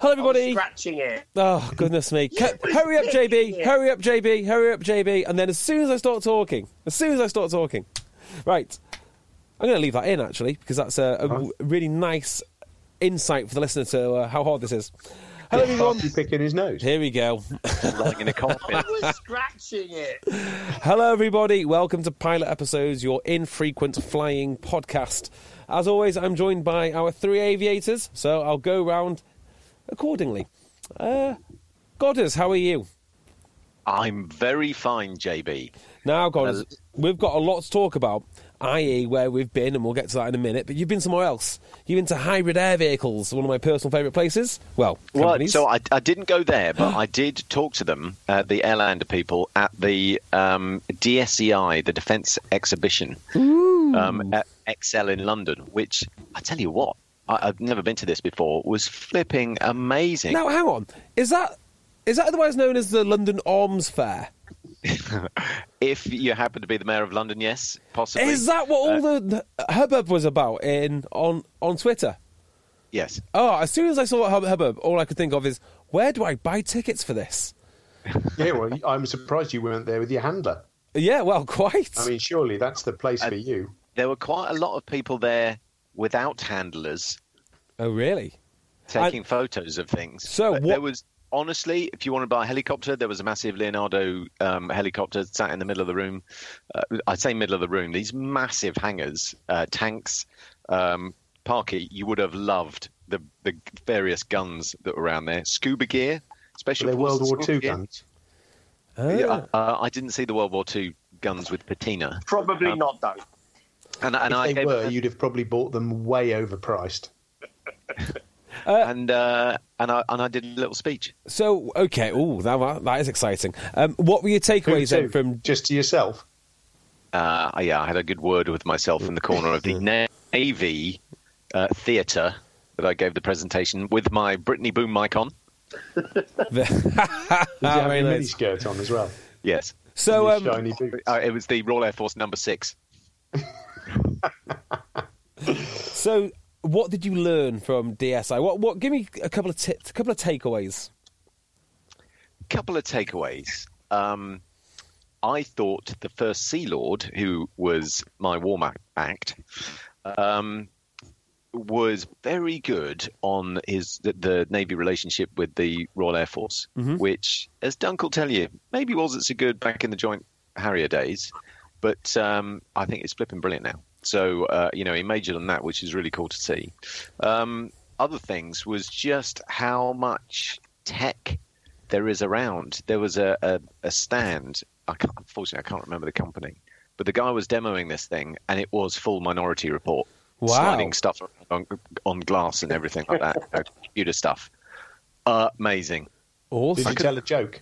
Hello, everybody. I'm scratching it. Oh, goodness me. Hurry up, JB. Hurry up, JB. Hurry up, JB. And then as soon as I start talking. Right. I'm going to leave that in, actually, because that's a really nice insight for the listener to how hard this is. Hello, everyone. He's picking his nose. Here we go. Lying in a coffin. I was scratching it. Hello, everybody. Welcome to Pilot Episodes, your infrequent flying podcast. As always, I'm joined by our three aviators, so I'll go round accordingly. Godders, how are you? I'm very fine, JB. Now, Godders, we've got a lot to talk about, i.e. where we've been, and we'll get to that in a minute, but you've been somewhere else. You've been to hybrid air vehicles, one of my personal favourite places. Companies. Well, so I didn't go there, but I did talk to them, the Airlander people, at the DSEI, the Defence Exhibition, at Excel in London, which, I tell you what, I've never been to this before, was flipping amazing. Now, hang on. Is that otherwise known as the London Arms Fair? If you happen to be the Mayor of London, yes, possibly. Is that what all the hubbub was about on Twitter? Yes. Oh, as soon as I saw hubbub, all I could think of is, where do I buy tickets for this? Yeah, well, I'm surprised you weren't there with your handler. Yeah, well, quite. I mean, surely that's the place for you. There were quite a lot of people there without handlers. Oh, really? Taking photos of things. So there was, honestly, if you want to buy a helicopter, there was a massive Leonardo helicopter sat in the middle of the room. I say middle of the room. These massive hangars, tanks. Parky, you would have loved the various guns that were around there. Scuba gear, special forces. World War II guns. Oh. Yeah, I didn't see the World War II guns with patina. Probably not, though. And if they were, you'd have probably bought them way overpriced. And I did a little speech. So, okay, ooh, that is exciting. What were your takeaways then from... Just to yourself? Yeah, I had a good word with myself in the corner of the Navy Theatre that I gave the presentation with my Brittany Boom mic on. Did you have a miniskirt on as well? Yes. So shiny boots. It was the Royal Air Force number 6. So, what did you learn from DSI? What? Give me a couple of takeaways. I thought the first Sea Lord, who was my warm-up act, was very good on the Navy relationship with the Royal Air Force, which, as Dunk will tell you, maybe wasn't so good back in the Joint Harrier days. But I think it's flipping brilliant now. So, he majored on that, which is really cool to see. Other things was just how much tech there is around. There was a stand. Unfortunately, I can't remember the company. But the guy was demoing this thing, and it was full Minority Report. Wow. Sliding stuff on glass and everything like that. Computer stuff. Amazing. Awesome. Did you tell a joke?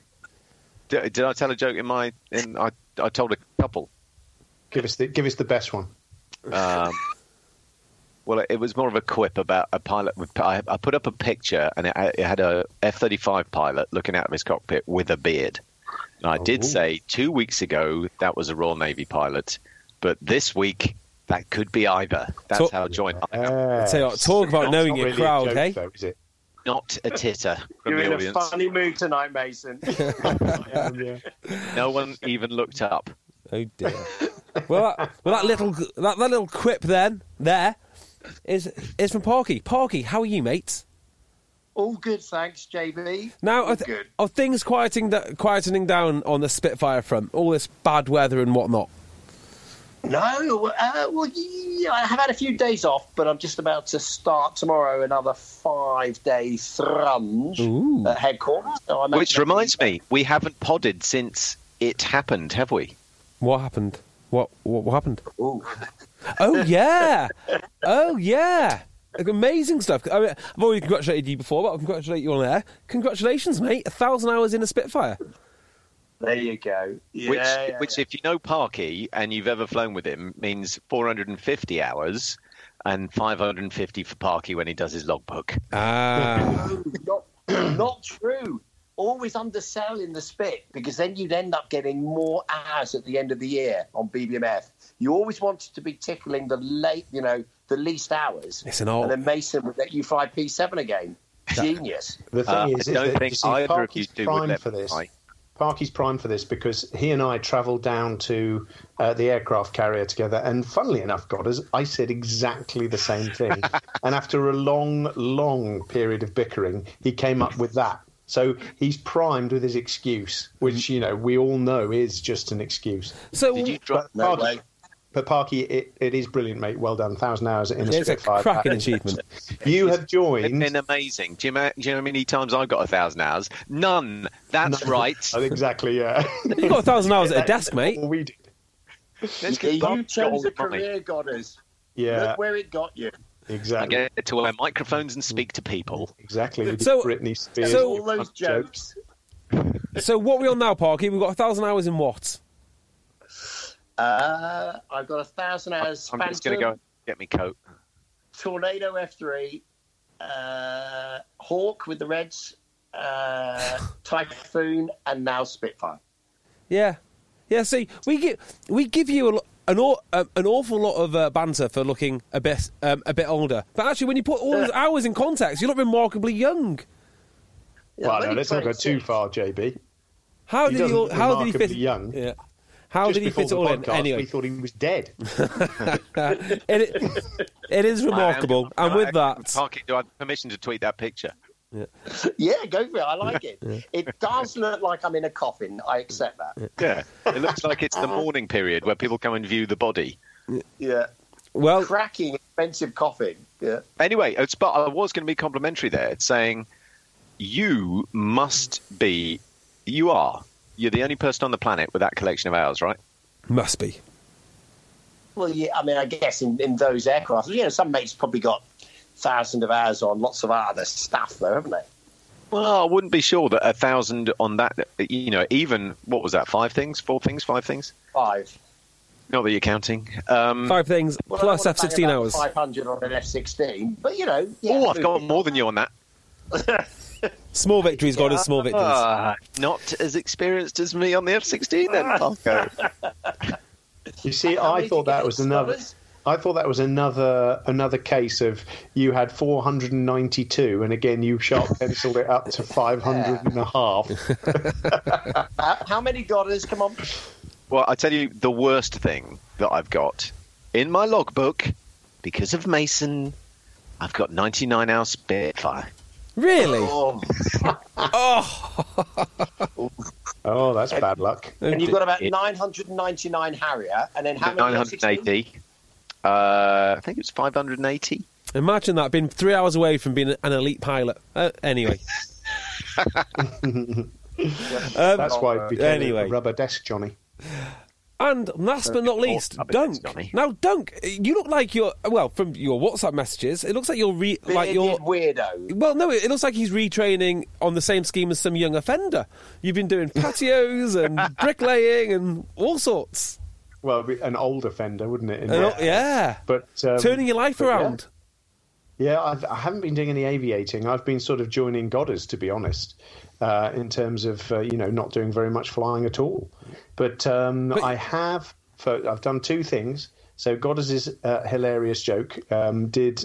Did I tell a joke in my... I told a couple. Give us the best one. Well, it was more of a quip about a pilot. I put up a picture, and it had a F-35 pilot looking out of his cockpit with a beard. And I did say 2 weeks ago that was a Royal Navy pilot, but this week that could be either. That's how joint. Talk about knowing your crowd, really joke, hey? Though, is it? Not a titter from the audience. You're in a funny mood tonight, Mason. No one even looked up. Oh dear. Well, that little quip there is from Parky. Parky, how are you, mate? All good, thanks, JB. Now, are things quietening down on the Spitfire front? All this bad weather and whatnot? No, well, yeah, I have had a few days off, but I'm just about to start tomorrow another 5-day thrunge at headquarters. So which reminds me, we haven't podded since it happened, have we? What happened? What happened? Ooh. Oh, yeah. Oh, yeah. Amazing stuff. I mean, I've already congratulated you before, but I'll congratulate you on air. Congratulations, mate. 1,000 hours in a Spitfire. There you go. Yeah, which, if you know Parky and you've ever flown with him, means 450 hours and 550 for Parky when he does his logbook. Not true. Always underselling the Spit, because then you'd end up getting more hours at the end of the year on BBMF. You always wanted to be tickling the least hours. It's an old... And then Mason would let you fly P7 again. Genius. The thing is I don't think either of you do with them for this. Parky's primed for this because he and I travelled down to the aircraft carrier together, and funnily enough, Goddard, I said exactly the same thing. And after a long, long period of bickering, he came up with that. So he's primed with his excuse, which, we all know is just an excuse. So did you drop that? But Parky, it is brilliant, mate. Well done. 1,000 hours in a Spitfire. It's a cracking achievement. You have joined. It's been amazing. Do you know how many times I've got 1,000 hours? None. That's right. Exactly, yeah. You've got 1,000 hours at a desk, mate. Well, we did. You chose a career, Goddess. Yeah. Look where it got you. Exactly. I get to wear microphones and speak to people. Exactly. So, Britney Spears. So all those jokes. So what are we on now, Parky? We've got 1,000 hours in what? I've got 1,000 hours. I'm just going to go and get me coat. Tornado F3, Hawk with the Reds, Typhoon, and now Spitfire. Yeah, yeah. See, we give you an awful lot of banter for looking a bit older, but actually, when you put all those hours in context, you look remarkably young. Yeah, well, no, let's not go too far, JB. How did he fit? Young. Yeah. How just did he fit it all podcast, in? Anyway, we thought he was dead. It is remarkable. And with that, Parky, do I have permission to tweet that picture? Yeah, go for it. I like it. Yeah. It does look like I'm in a coffin. I accept that. Yeah, it looks like it's the mourning period where people come and view the body. Yeah. Well, cracking expensive coffin. Yeah. Anyway, but I was going to be complimentary there. It's saying you must be. You are. You're the only person on the planet with that collection of hours, right? Must be. Well, yeah, I mean, I guess in those aircraft, some mates probably got thousands of hours on lots of other stuff, though, haven't they? Well, I wouldn't be sure that 1,000 on that, even, what was that, five things? Five. Not that you're counting. Five things plus F-16 hours. 500 on an F-16, but, Yeah, I've got more than you on that. Small victories, God, is small victories. Not as experienced as me on the F-16, then, Parko. You see, I thought that was another. I thought that was another case of you had 492, and again you sharp penciled it up to 500 and a half. How many Godders? Come on. Well, I tell you, the worst thing that I've got in my logbook, because of Mason, I've got 99 hours Spitfire. Really? Oh, that's bad luck. And you've got about 999 Harrier, and then how many? 980. I think it's 580. Imagine that, being 3 hours away from being an elite pilot. Anyway. That's why it became a rubber desk, Johnny. And last but not least, Dunk. Now, Dunk, you look like you're... Well, from your WhatsApp messages, it looks like you're... weirdo. Well, no, it looks like he's retraining on the same scheme as some young offender. You've been doing patios and bricklaying and all sorts. Well, an old offender, wouldn't it? Yeah. But turning your life around. Yeah, I haven't been doing any aviating. I've been sort of joining Goddard's, to be honest, in terms of, not doing very much flying at all. But I've done two things. So Goddard's hilarious joke did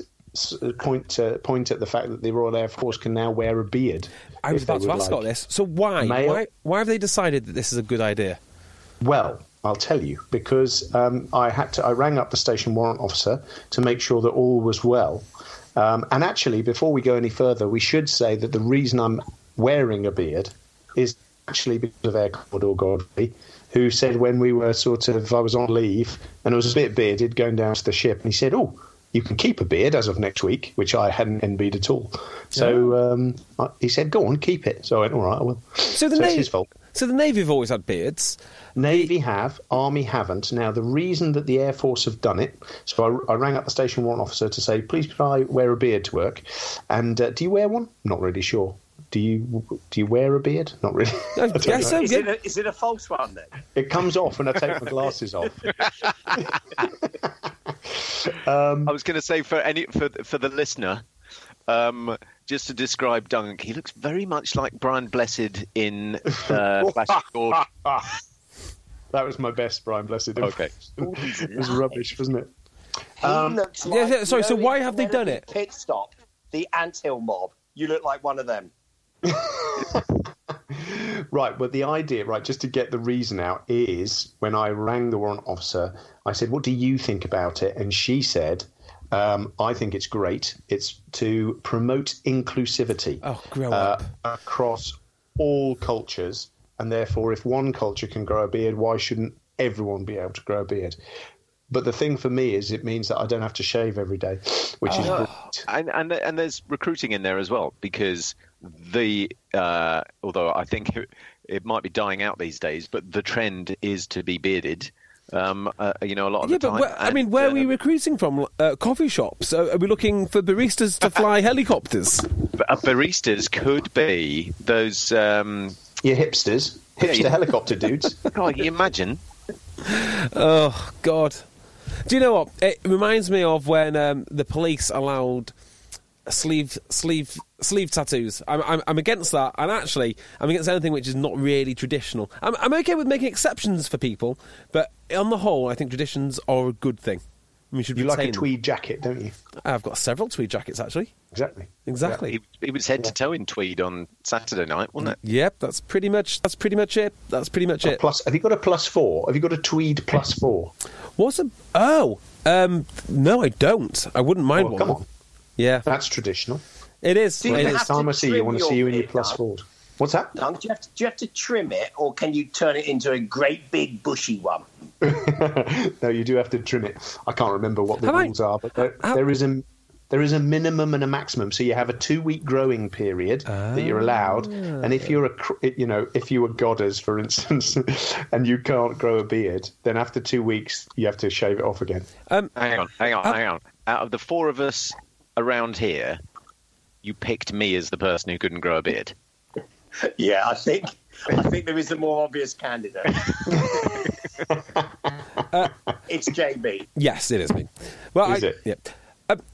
point at the fact that the Royal Air Force can now wear a beard. I was about to ask about this. So why? Why have they decided that this is a good idea? Well, I'll tell you, because I rang up the station warrant officer to make sure that all was well. And actually, before we go any further, we should say that the reason I'm wearing a beard is actually because of Air Commodore Godfrey, who said when we were I was on leave and I was a bit bearded going down to the ship, and he said, "Oh, you can keep a beard as of next week," which I hadn't envied at all. So he said, "Go on, keep it." So I went, "All right, I will." So it's his fault. So the Navy have always had beards. Navy have, Army haven't. Now, the reason that the Air Force have done it, so I rang up the station warrant officer to say, "Please, could I wear a beard to work?" And do you wear one? Not really sure. Do you wear a beard? Not really. I guess so. Is it a false one then? It comes off when I take my glasses off. I was going to say for the listener, just to describe Dunk, he looks very much like Brian Blessed in Classic Gordon. That was my best Brian Blessed. Okay, it was rubbish, wasn't it? He looks like sorry. So why have they done it? Pit stop. The Anthill Mob. You look like one of them. Right, but the idea, right, just to get the reason out, is when I rang the warrant officer, I said, "What do you think about it?" And she said, "I think it's great. It's to promote inclusivity across all cultures. And therefore, if one culture can grow a beard, why shouldn't everyone be able to grow a beard?" But the thing for me is it means that I don't have to shave every day, which is great. And there's recruiting in there as well, because although I think it might be dying out these days, but the trend is to be bearded. A lot of the time. Yeah, but where are we recruiting from? Coffee shops? Are we looking for baristas to fly helicopters? Baristas could be those your hipsters, helicopter dudes. Can you imagine? Oh, God. Do you know what? It reminds me of when the police allowed sleeve tattoos. I'm against that, and actually, I'm against anything which is not really traditional. I'm okay with making exceptions for people, but on the whole, I think traditions are a good thing. We should retain them. A tweed jacket, don't you? I've got several tweed jackets, actually. Exactly. Yeah. He was head to toe in tweed on Saturday night, wasn't it? Yep, that's pretty much it. Plus, have you got a +4? Have you got a tweed +4? No, I don't. I wouldn't mind one. Come on. Yeah, that's traditional. It is. Next time I see you, I want to see you in your +4. What's that? Do you have to trim it, or can you turn it into a great big bushy one? No, you do have to trim it. I can't remember what the rules are, but there is a minimum and a maximum. So you have a 2-week growing period that you're allowed, and if you're if you were Godders, for instance, and you can't grow a beard, then after 2 weeks you have to shave it off again. Hang on. Out of the four of us around here, you picked me as the person who couldn't grow a beard. Yeah, I think there is a more obvious candidate. It's JB. Yes, it is me. Well, is it? Yeah.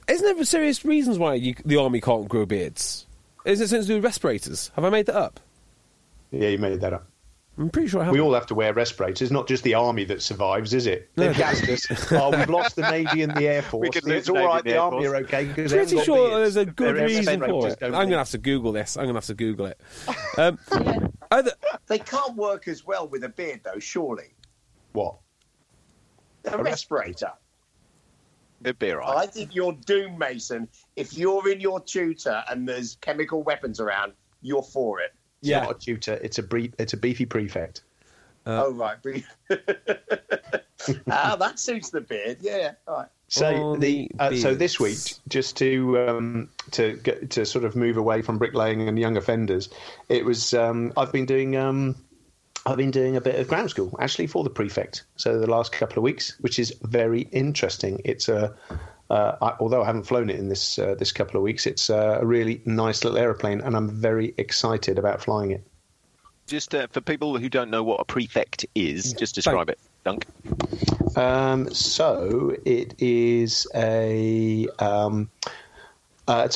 Isn't there serious reasons why the Army can't grow beards? Is it something to do with respirators? Have I made that up? Yeah, you made that up. I'm pretty sure I have. We all have to wear respirators, not just the Army that survives, is it? They've gassed us. Oh, we've lost the Navy and the Air Force. It's all right, the Army are okay. Pretty sure there's a good reason for it. I'm going to have to Google this. They can't work as well with a beard, though, surely. What? A respirator. It'd be all right. I think you're doomed, Mason. If you're in your tutor and there's chemical weapons around, you're for it. It's not a tutor. It's a beefy prefect. Right. That suits the beard. Yeah. All right. So so this week, just to sort of move away from bricklaying and young offenders, it was I've been doing a bit of ground school actually for the prefect. So the last couple of weeks, which is very interesting. It's although I haven't flown it in this couple of weeks, it's a really nice little aeroplane, and I'm very excited about flying it. Just for people who don't know what a prefect is, just describe it, Dunk. So it is it's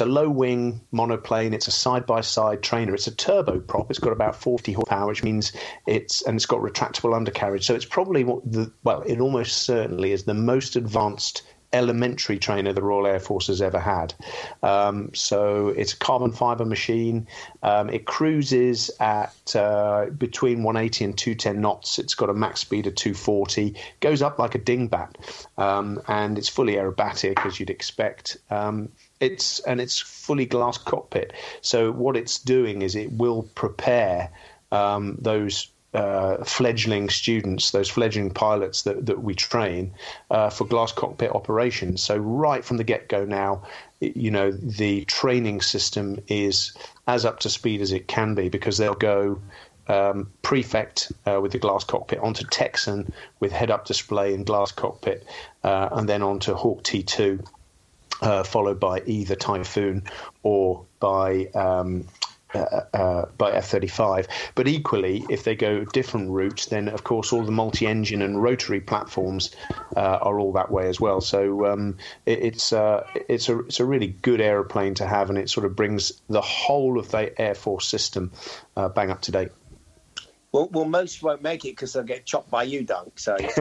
a low-wing monoplane. It's a side-by-side trainer. It's a turboprop. It's got about 40 horsepower, which means it's got retractable undercarriage. So it's probably it almost certainly is the most advanced elementary trainer the Royal Air Force has ever had. So it's a carbon fibre machine. It cruises at between 180 and 210 knots. It's got a max speed of 240, goes up like a dingbat, and it's fully aerobatic, as you'd expect. It's fully glass cockpit. So what it's doing is it will prepare those fledgling students, those fledgling pilots that we train for glass cockpit operations. So right from the get-go now, you know, the training system is as up to speed as it can be, because they'll go Prefect with the glass cockpit, onto Texan with head-up display and glass cockpit, and then onto Hawk T2, followed by either Typhoon or by F-35. But equally, if they go different routes, then of course all the multi-engine and rotary platforms are all that way as well. So it's a really good aeroplane to have, and it sort of brings the whole of the Air Force system bang up to date. Well, most won't make it because they'll get chopped by you, Dunk. So. Look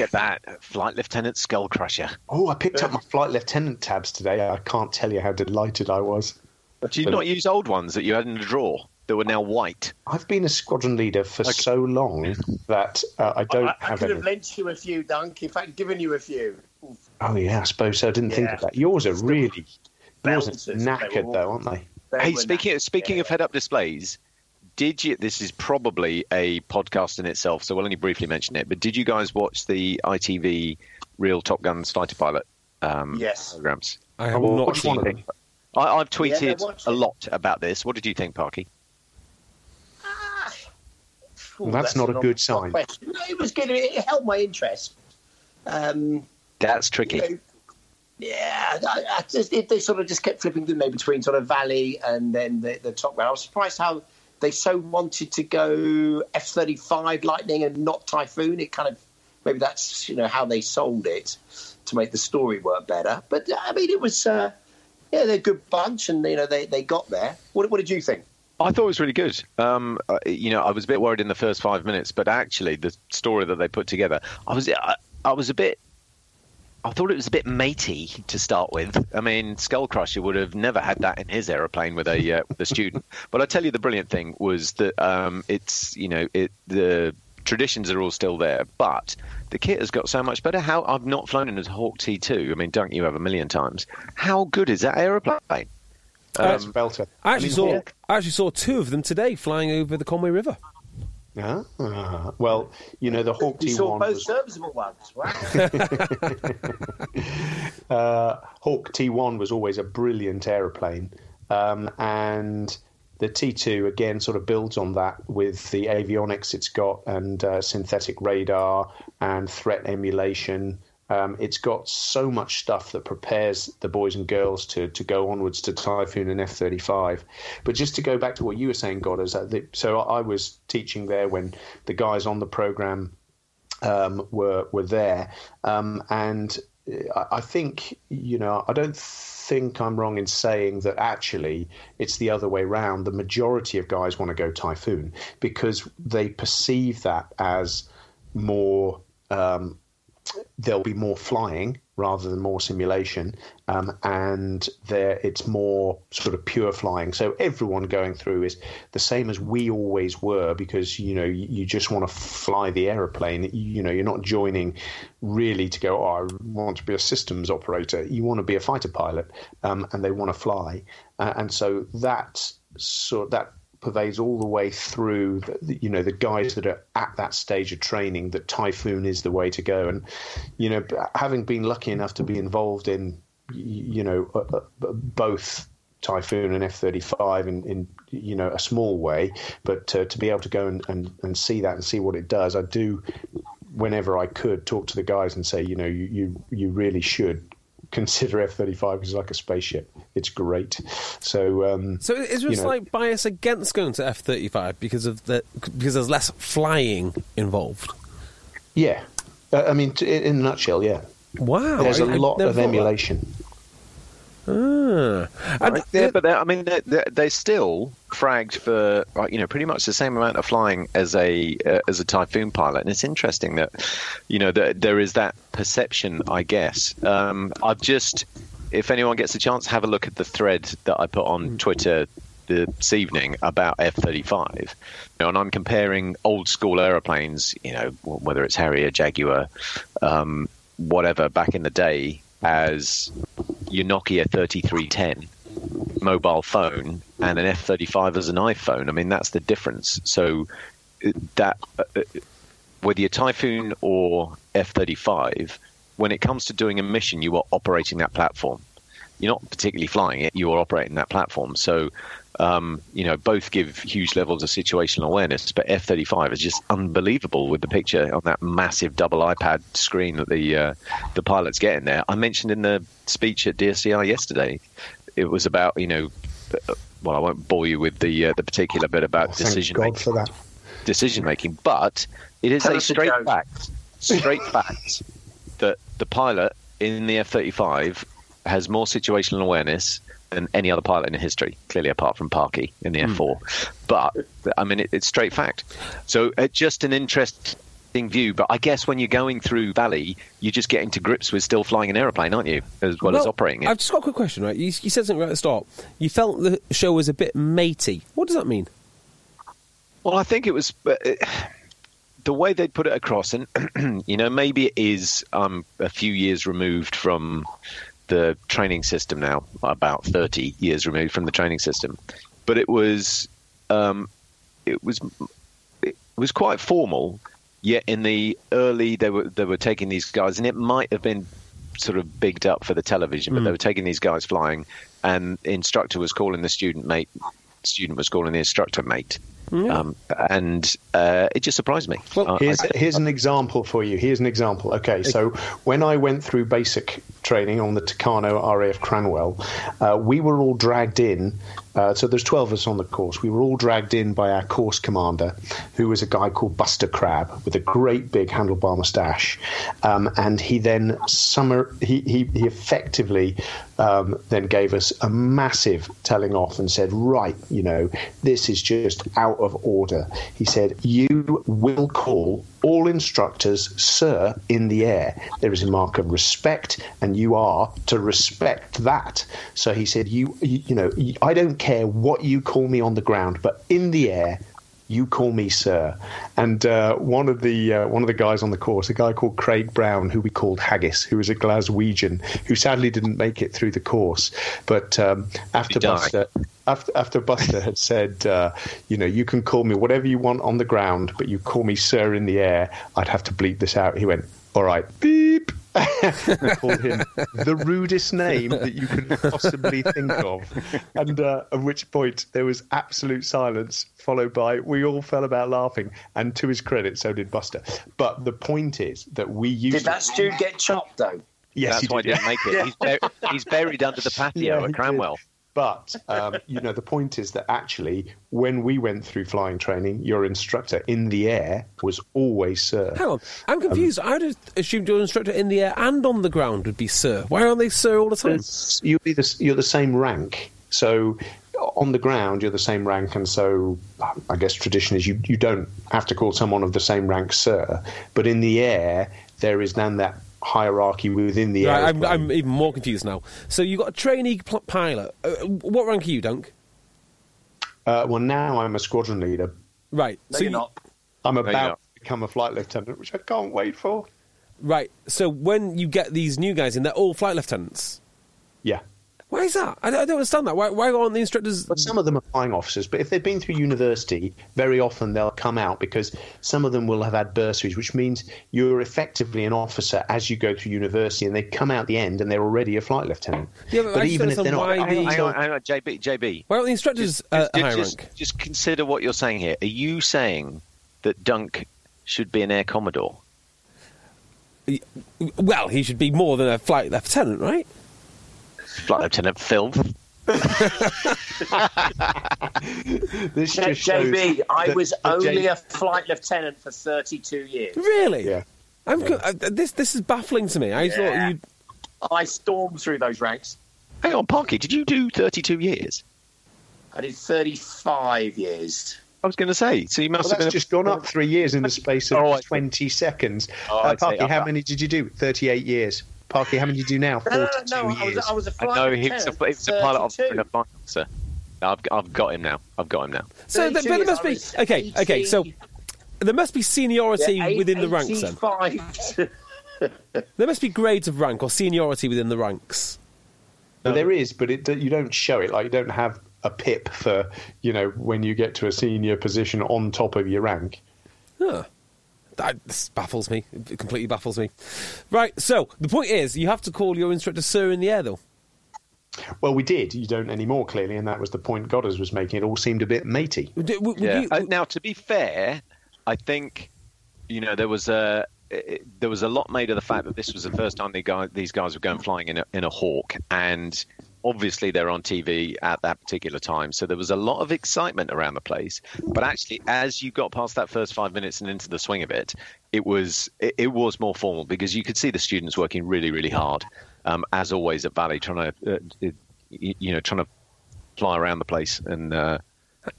at that. Flight Lieutenant Skullcrusher. Oh, I picked up my Flight Lieutenant tabs today. I can't tell you how delighted I was. But you not use old ones that you had in the drawer that were now white? I've been a squadron leader for so long that I don't have any. I could have lent you a few, Dunk. In fact, given you a few. Oh, yeah, I suppose so. I didn't think of that. Yours are really knackered, though, aren't they? Hey, speaking of head-up displays... This is probably a podcast in itself, so we'll only briefly mention it, but did you guys watch the ITV Real Top Guns Fighter Pilot programs? I have not seen it. I've tweeted a lot about this. What did you think, Parky? That's not a good sign. No, it was good. It held my interest. That's tricky. You know, yeah, they sort of just kept flipping, didn't they, between sort of Valley and then the Top Gun. I was surprised how... They so wanted to go F-35 Lightning and not Typhoon. It kind of, maybe that's, you know, how they sold it to make the story work better. But, I mean, it was, they're a good bunch and, you know, they got there. What did you think? I thought it was really good. You know, I was a bit worried in the first 5 minutes, but actually the story that they put together, I thought it was a bit matey to start with. I mean, Skullcrusher would have never had that in his aeroplane with a student. But I tell you, the brilliant thing was that the traditions are all still there, but the kit has got so much better. How I've not flown in a Hawk T2. I mean, don't you have a million times? How good is that aeroplane? That's a belter. I actually saw two of them today flying over the Conway River. Well, you know, the Hawk T1... You saw both serviceable ones, wow. Hawk T1 was always a brilliant aeroplane, and the T2, again, sort of builds on that with the avionics it's got and synthetic radar and threat emulation. It's got so much stuff that prepares the boys and girls to go onwards to Typhoon and F-35. But just to go back to what you were saying, God, is that so I was teaching there when the guys on the program were there. And I think, you know, I don't think I'm wrong in saying that actually it's the other way around. The majority of guys want to go Typhoon because they perceive that as more... there'll be more flying rather than more simulation, and it's more sort of pure flying. So everyone going through is the same as we always were because, you know, you just want to fly the aeroplane. You know, you're not joining really to go, oh, I want to be a systems operator. You want to be a fighter pilot, and they want to fly. And so that pervades all the way through, you know, the guys that are at that stage of training that Typhoon is the way to go. And, you know, having been lucky enough to be involved in, you know, both Typhoon and F-35 in you know, a small way, but to be able to go and see that and see what it does, I do, whenever I could, talk to the guys and say, you know, you really should consider F-35 because it's like a spaceship. It's great. So so is there a slight bias against going to F-35 because there's less flying involved? Yeah. I mean, in a nutshell, yeah. Wow. There's a lot of emulation. But they still fragged for pretty much the same amount of flying as a Typhoon pilot, and it's interesting that that there is that perception, I guess. I've just, if anyone gets a chance, have a look at the thread that I put on Twitter this evening about F-35, and I'm comparing old school aeroplanes, whether it's Harrier, Jaguar, whatever, back in the day, as your Nokia 3310 mobile phone and an F-35 as an iPhone. I mean, that's the difference. So that whether you're Typhoon or F-35, when it comes to doing a mission, you are operating that platform. You're not particularly flying it, you are operating that platform. So both give huge levels of situational awareness, but F-35 is just unbelievable with the picture on that massive double iPad screen that the pilots get in there. I mentioned in the speech at DSEI yesterday, it was about, I won't bore you with the particular bit about decision making, but it is a straight fact that the pilot in the F-35 has more situational awareness than any other pilot in history, clearly apart from Parky in the F4. But I mean, it's straight fact. So just an interesting view. But I guess when you're going through Valley, you're just getting to grips with still flying an aeroplane, aren't you? As well as operating it. I've just got a quick question, right? You said something right at the start. You felt the show was a bit matey. What does that mean? Well, I think it was the way they put it across, and maybe it is a few years removed from the training system now, about 30 years removed from the training system, but it was quite formal. Yet in the early, they were taking these guys, and it might have been sort of bigged up for the television, but they were taking these guys flying, and the instructor was calling the student mate, student was calling the instructor mate. It just surprised me. Well, here's an example for you. Here's an example. Okay, so when I went through basic training on the Tucano RAF Cranwell, we were all dragged in. So there's 12 of us on the course. We were all dragged in by our course commander, who was a guy called Buster Crab with a great big handlebar moustache. And he then he effectively then gave us a massive telling off and said, right, this is just out of order. He said, you will call all instructors sir in the air. There is a mark of respect, and you are to respect that. So he said, I don't care what you call me on the ground, but in the air you call me sir. And one of the guys on the course, a guy called Craig Brown, who we called Haggis, who was a Glaswegian who sadly didn't make it through the course, but after Buster had said, you can call me whatever you want on the ground, but you call me sir in the air, I'd have to bleep this out. He went, all right, beep. Called him the rudest name that you could possibly think of, and at which point there was absolute silence, followed by we all fell about laughing, and to his credit, so did Buster. But the point is that we used did that student get chopped though? Yes, that's why he didn't make it. Yeah. He's buried under the patio at Cranwell. But, the point is that actually, when we went through flying training, your instructor in the air was always sir. Hang on, I'm confused. I would have assumed your instructor in the air and on the ground would be sir. Why aren't they sir all the time? You're the same rank. So on the ground, you're the same rank. And so I guess tradition is you don't have to call someone of the same rank sir. But in the air, there is then that hierarchy within the air. I'm even more confused now. So you've got a trainee pilot. What rank are you, Dunk? Well, now I'm a squadron leader. Right. No, so you're not. I'm about to become a flight lieutenant, which I can't wait for. Right. So when you get these new guys in, they're all flight lieutenants? Yeah. Why is that? I don't understand that. Why aren't the instructors... But some of them are flying officers, but if they've been through university, very often they'll come out because some of them will have had bursaries, which means you're effectively an officer as you go through university, and they come out the end and they're already a flight lieutenant. Yeah, but I even if they're not... Hang on, JB. Why aren't the instructors high rank? Just consider what you're saying here. Are you saying that Dunk should be an air commodore? Well, he should be more than a flight lieutenant, right? Flight Lieutenant Phil. This just JB, I was only a flight lieutenant for 32 years. Really? Yeah. This is baffling to me. I stormed through those ranks. Hang on, Parky, did you do 32 years? I did 35 years. I was going to say, so you must have been just gone up 3 years in the space of 20 seconds. Parky, how many did you do? 38 years. Parky, how many do you do now? 42 years. I was a flight I know, he was a pilot officer and a flight officer. I've got him now. So there must be... Okay, so there must be seniority within the ranks then. There must be grades of rank or seniority within the ranks. No, there is, but you don't show it. Like, you don't have a pip for, when you get to a senior position on top of your rank. Huh. This baffles me. It completely baffles me. Right, so the point is you have to call your instructor sir in the air, though. Well, we did. You don't anymore, clearly, and that was the point Goddard was making. It all seemed a bit matey. Now, to be fair, I think, there was a lot made of the fact that this was the first time these guys were going flying in a Hawk, and obviously they're on TV at that particular time, so there was a lot of excitement around the place. But actually, as you got past that first 5 minutes and into the swing of it, it was more formal, because you could see the students working really, really hard, as always at Valley, trying to fly around the place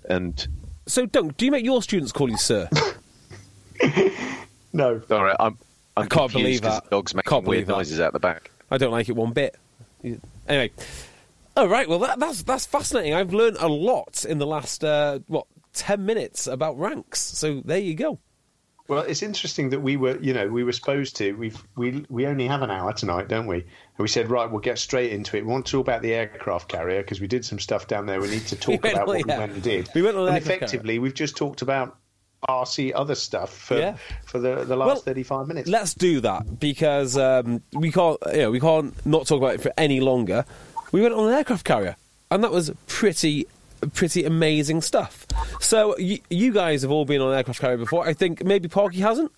and. So, Dunk, do you make your students call you sir? No. Sorry, I can't believe that. Dogs making weird noises out the back. I don't like it one bit. Anyway. All right, well, that's fascinating. I've learned a lot in the last, 10 minutes about ranks. So there you go. Well, it's interesting that we were supposed to. We only have an hour tonight, don't we? And we said, right, we'll get straight into it. We want to talk about the aircraft carrier, because we did some stuff down there. We need to talk about what we went and did. We went on and effectively, we've just talked about RC other stuff for the last 35 minutes. Let's do that, because we can't not talk about it for any longer. We went on an aircraft carrier, and that was pretty amazing stuff. So you guys have all been on an aircraft carrier before. I think maybe Parky hasn't.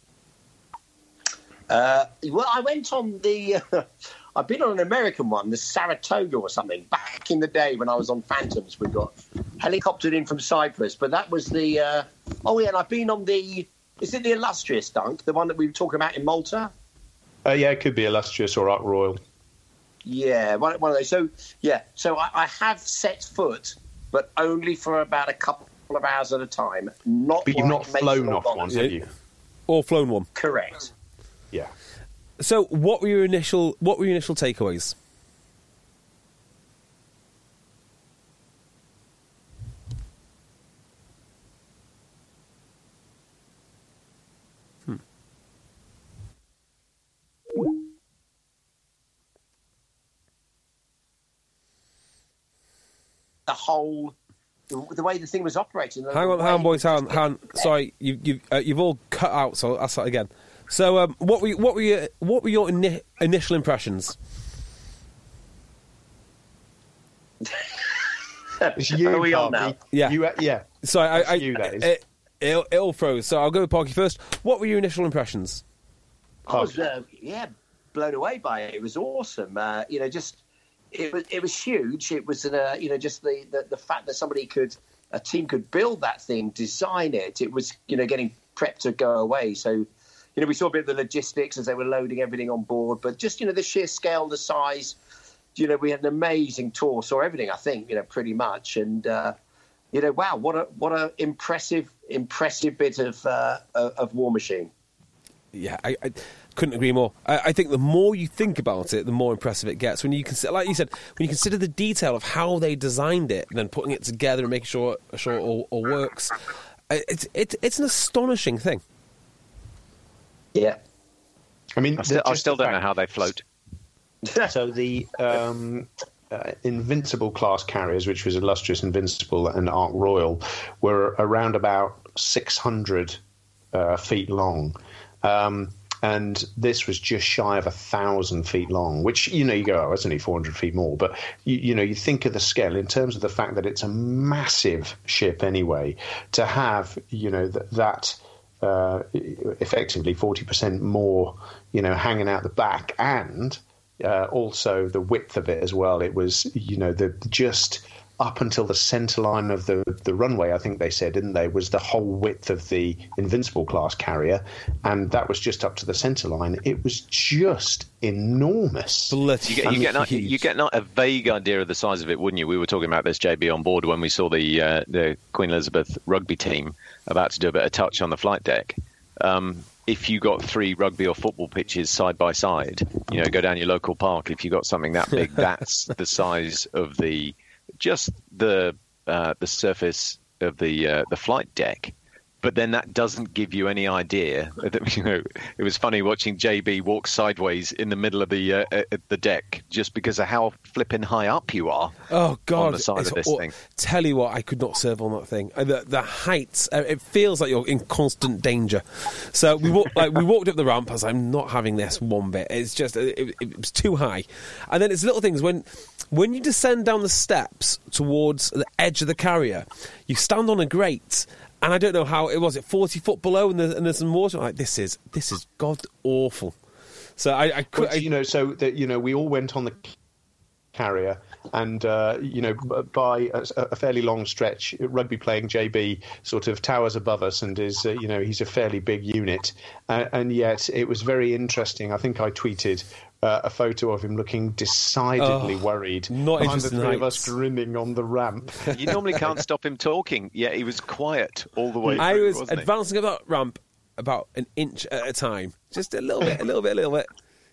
I went on the. I've been on an American one, the Saratoga or something, back in the day when I was on Phantoms. We got helicoptered in from Cyprus, but that was the... and I've been on the... Is it the Illustrious, Dunk? The one that we were talking about in Malta? It could be Illustrious or Ark Royal. Yeah, one of those. So I have set foot, but only for about a couple of hours at a time. But you've not flown off one, have you? Or flown one. Correct. Yeah. So, what were your initial takeaways? The whole, the way the thing was operating. Hang on, boys. Sorry, you've all cut out. So I'll start again. So, what were your initial impressions? Are we on now? Yeah. Yeah. Sorry, it all froze. So I'll go with Parky first. What were your initial impressions? I was blown away by it. It was awesome. It was huge. It was the fact that a team could build that thing, design it. It was getting prepped to go away. So. We saw a bit of the logistics as they were loading everything on board, but just, the sheer scale, the size, we had an amazing tour, saw everything, I think, pretty much. And, wow, what a impressive bit of War Machine. Yeah, I couldn't agree more. I think the more you think about it, the more impressive it gets. When you consider, like you said, the detail of how they designed it, and then putting it together and making sure it all works, it's an astonishing thing. Yeah, I mean, I still don't know how they float. So the Invincible class carriers, which was Illustrious, Invincible, and Ark Royal, were around about 600 feet long, and this was just shy of 1,000 feet long. Which you go, oh, it's only 400 feet more, but you think of the scale in terms of the fact that it's a massive ship anyway. To have that. Effectively 40% more, hanging out the back, and also the width of it as well. It was, the just up until the center line of the runway, I think they said, didn't they, was the whole width of the Invincible class carrier, and that was just up to the center line. It was just enormous. You get a vague idea of the size of it, wouldn't you? We were talking about this, JB, on board when we saw the Queen Elizabeth rugby team about to do a bit of touch on the flight deck. If you got three rugby or football pitches side by side, you know, go down your local park, if you got something that big, that's the size of the surface of the flight deck. But then that doesn't give you any idea. You know, it was funny watching JB walk sideways in the middle of the deck just because of how flipping high up you are. Oh God! On the side of this thing. Tell you what, I could not serve on that thing. The heights. It feels like you're in constant danger. So we walked up the ramp. I was like, I'm not having this one bit. It's just it was too high. And then it's little things when you descend down the steps towards the edge of the carrier, you stand on a grate. And I don't know how it was. It 40 foot below, and there's some water. I'm like, this is god awful. So I could, well, you know, so that, you know, we all went on the carrier, and you know, by a fairly long stretch, rugby playing JB sort of towers above us, and is you know, he's a fairly big unit, and yet it was very interesting. I think I tweeted a photo of him looking decidedly worried. Not behind the three of us grinning on the ramp. You normally can't stop him talking. Yeah, he was quiet all the way through, wasn't he? I was advancing up that ramp about an inch at a time. Just a little bit.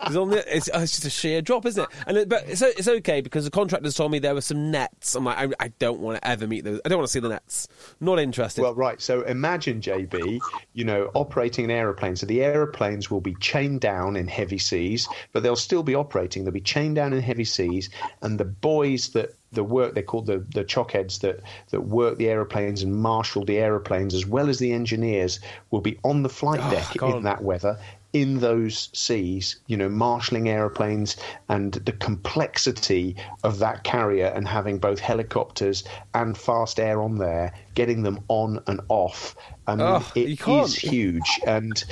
It's just a sheer drop, isn't it? But it's okay, because the contractors told me there were some nets. I'm like, I don't want to ever meet those. I don't want to see the nets. Not interested. Well, right. So imagine, JB, you know, operating an aeroplane. So the aeroplanes will be chained down in heavy seas, but they'll still be operating. They'll be chained down in heavy seas, and the boys that they're called the chockheads that work the aeroplanes and marshal the aeroplanes, as well as the engineers, will be on the flight deck in that weather, in those seas, you know, marshalling aeroplanes, and the complexity of that carrier, and having both helicopters and fast air on there, getting them on and off. I mean, it is huge. And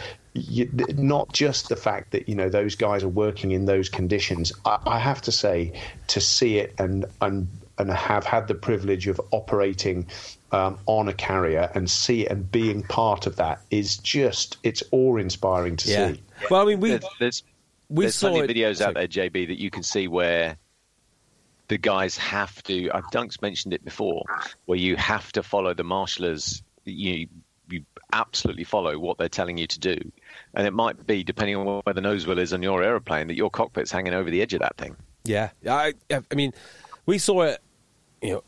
not just the fact that, you know, those guys are working in those conditions. I have to say, to see it and have had the privilege of operating on a carrier and see and being part of that is just, it's awe-inspiring to see. Well, I mean, there's plenty of videos out there, JB, that you can see where the guys have to, I've Dunk's mentioned it before, where you have to follow the marshallers. You absolutely follow what they're telling you to do. And it might be, depending on where the nose wheel is on your aeroplane, that your cockpit's hanging over the edge of that thing. Yeah. I mean, we saw it, you know,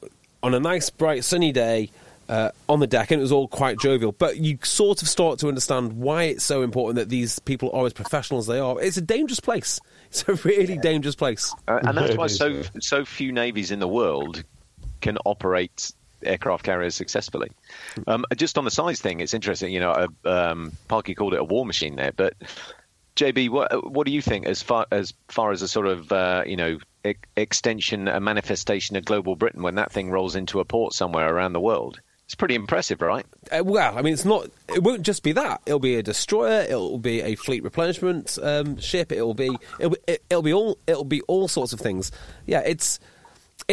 on a nice, bright, sunny day on the deck, and it was all quite jovial. But you sort of start to understand why it's so important that these people are as professional as they are. It's a dangerous place. It's a really dangerous place. And that's why so few navies in the world can operate aircraft carriers successfully. Just on the size thing, it's interesting. You know, Parky called it a war machine there. But, JB, what do you think as far as a sort of, you know, extension, a manifestation of global Britain when that thing rolls into a port somewhere around the world? It's pretty impressive, right? Well, I mean, it won't just be that. It'll be a destroyer. It'll be a fleet replenishment ship. It'll be all sorts of things. Yeah, it's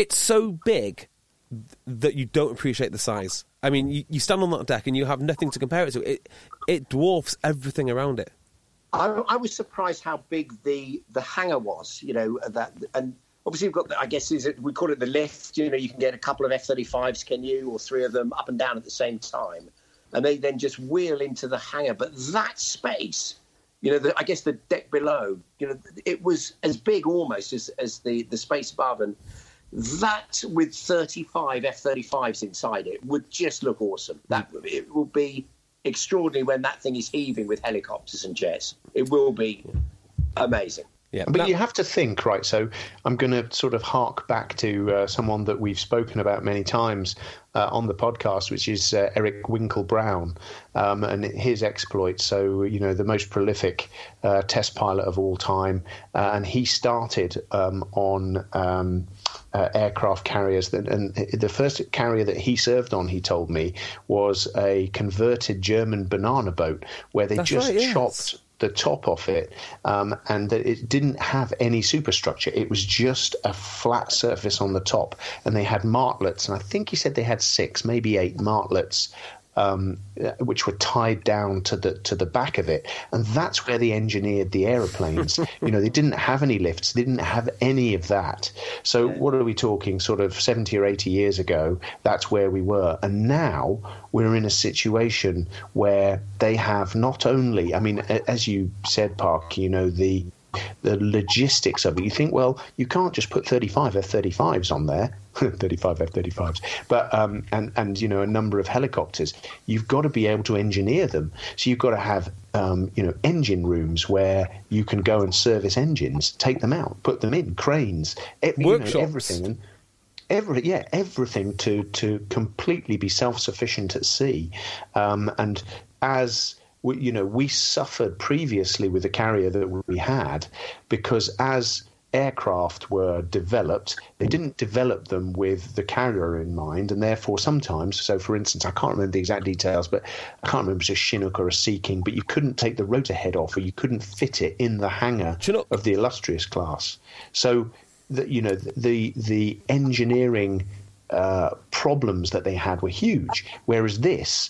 so big that you don't appreciate the size. I mean, you stand on that deck and you have nothing to compare it to. It dwarfs everything around it. I was surprised how big the hangar was, you know, that, and obviously we've got, I guess, we call it the lift, you know, you can get a couple of F-35s, can you, or three of them up and down at the same time, and they then just wheel into the hangar. But that space, you know, I guess the deck below, you know, it was as big almost as the space above, and that with 35 F-35s inside it would just look awesome. That it will be extraordinary when that thing is heaving with helicopters and jets. It will be amazing. Yeah, but you have to think, right? So I'm going to sort of hark back to someone that we've spoken about many times on the podcast, which is Eric Winkle-Brown, and his exploits. So, you know, the most prolific test pilot of all time. And he started on aircraft carriers. And the first carrier that he served on, he told me, was a converted German banana boat where they chopped the top of it, and that it didn't have any superstructure. It was just a flat surface on the top, and they had martlets, and I think he said they had 6, maybe 8 martlets, which were tied down to the back of it, and that's where they engineered the aeroplanes. They didn't have any lifts, they didn't have any of that. So what are we talking, sort of 70 or 80 years ago? That's where we were, and now we're in a situation where they have not only, I mean, as you said, Park, the logistics of it. You think, well, you can't just put 35 F-35s on there, 35 F-35s, but a number of helicopters. You've got to be able to engineer them. So you've got to have engine rooms where you can go and service engines, take them out, put them in, cranes, workshops, everything. And, everything to completely be self-sufficient at sea, and as we suffered previously with the carrier that we had, because as aircraft were developed, they didn't develop them with the carrier in mind, and therefore sometimes, so for instance, I can't remember the exact details, but I can't remember if it was a Chinook or a Sea King, but you couldn't take the rotor head off, or you couldn't fit it in the hangar of the Illustrious class. So, the engineering problems that they had were huge, whereas this,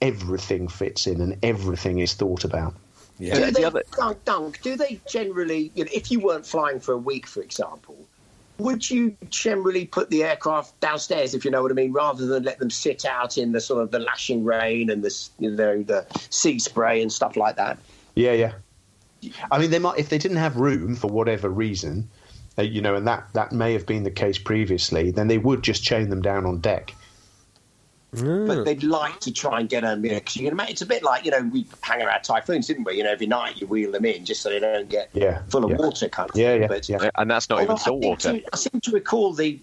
everything fits in and everything is thought about. Yeah. Do they generally, if you weren't flying for a week, for example, would you generally put the aircraft downstairs, if you know what I mean, rather than let them sit out in the sort of the lashing rain and the the sea spray and stuff like that? Yeah. I mean, they might, if they didn't have room for whatever reason, and that may have been the case previously, then they would just chain them down on deck. But they'd like to try and get them, because you can imagine it's a bit like, we hang around Typhoons, didn't we? Every night you wheel them in just so they don't get full of water kind of thing. But and that's not even salt water. I seem to recall the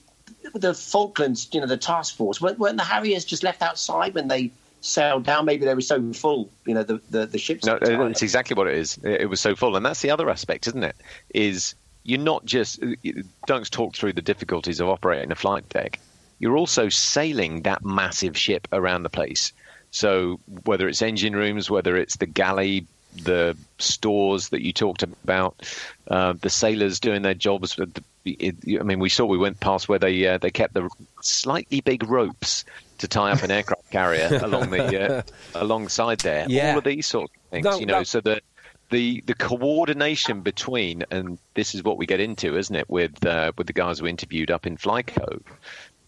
Falklands, the task force, weren't the Harriers just left outside when they sailed down? Maybe they were so full, the ships. No, that's exactly what it is. It was so full. And that's the other aspect, isn't it? Is you're not just... Dunk's talked through the difficulties of operating a flight deck. You're also sailing that massive ship around the place. So whether it's engine rooms, whether it's the galley, the stores that you talked about, the sailors doing their jobs. We went past where they kept the slightly big ropes to tie up an aircraft carrier alongside there. Yeah. All of these sort of things, so that... The coordination between, and this is what we get into, isn't it, with the guys we interviewed up in Flyco,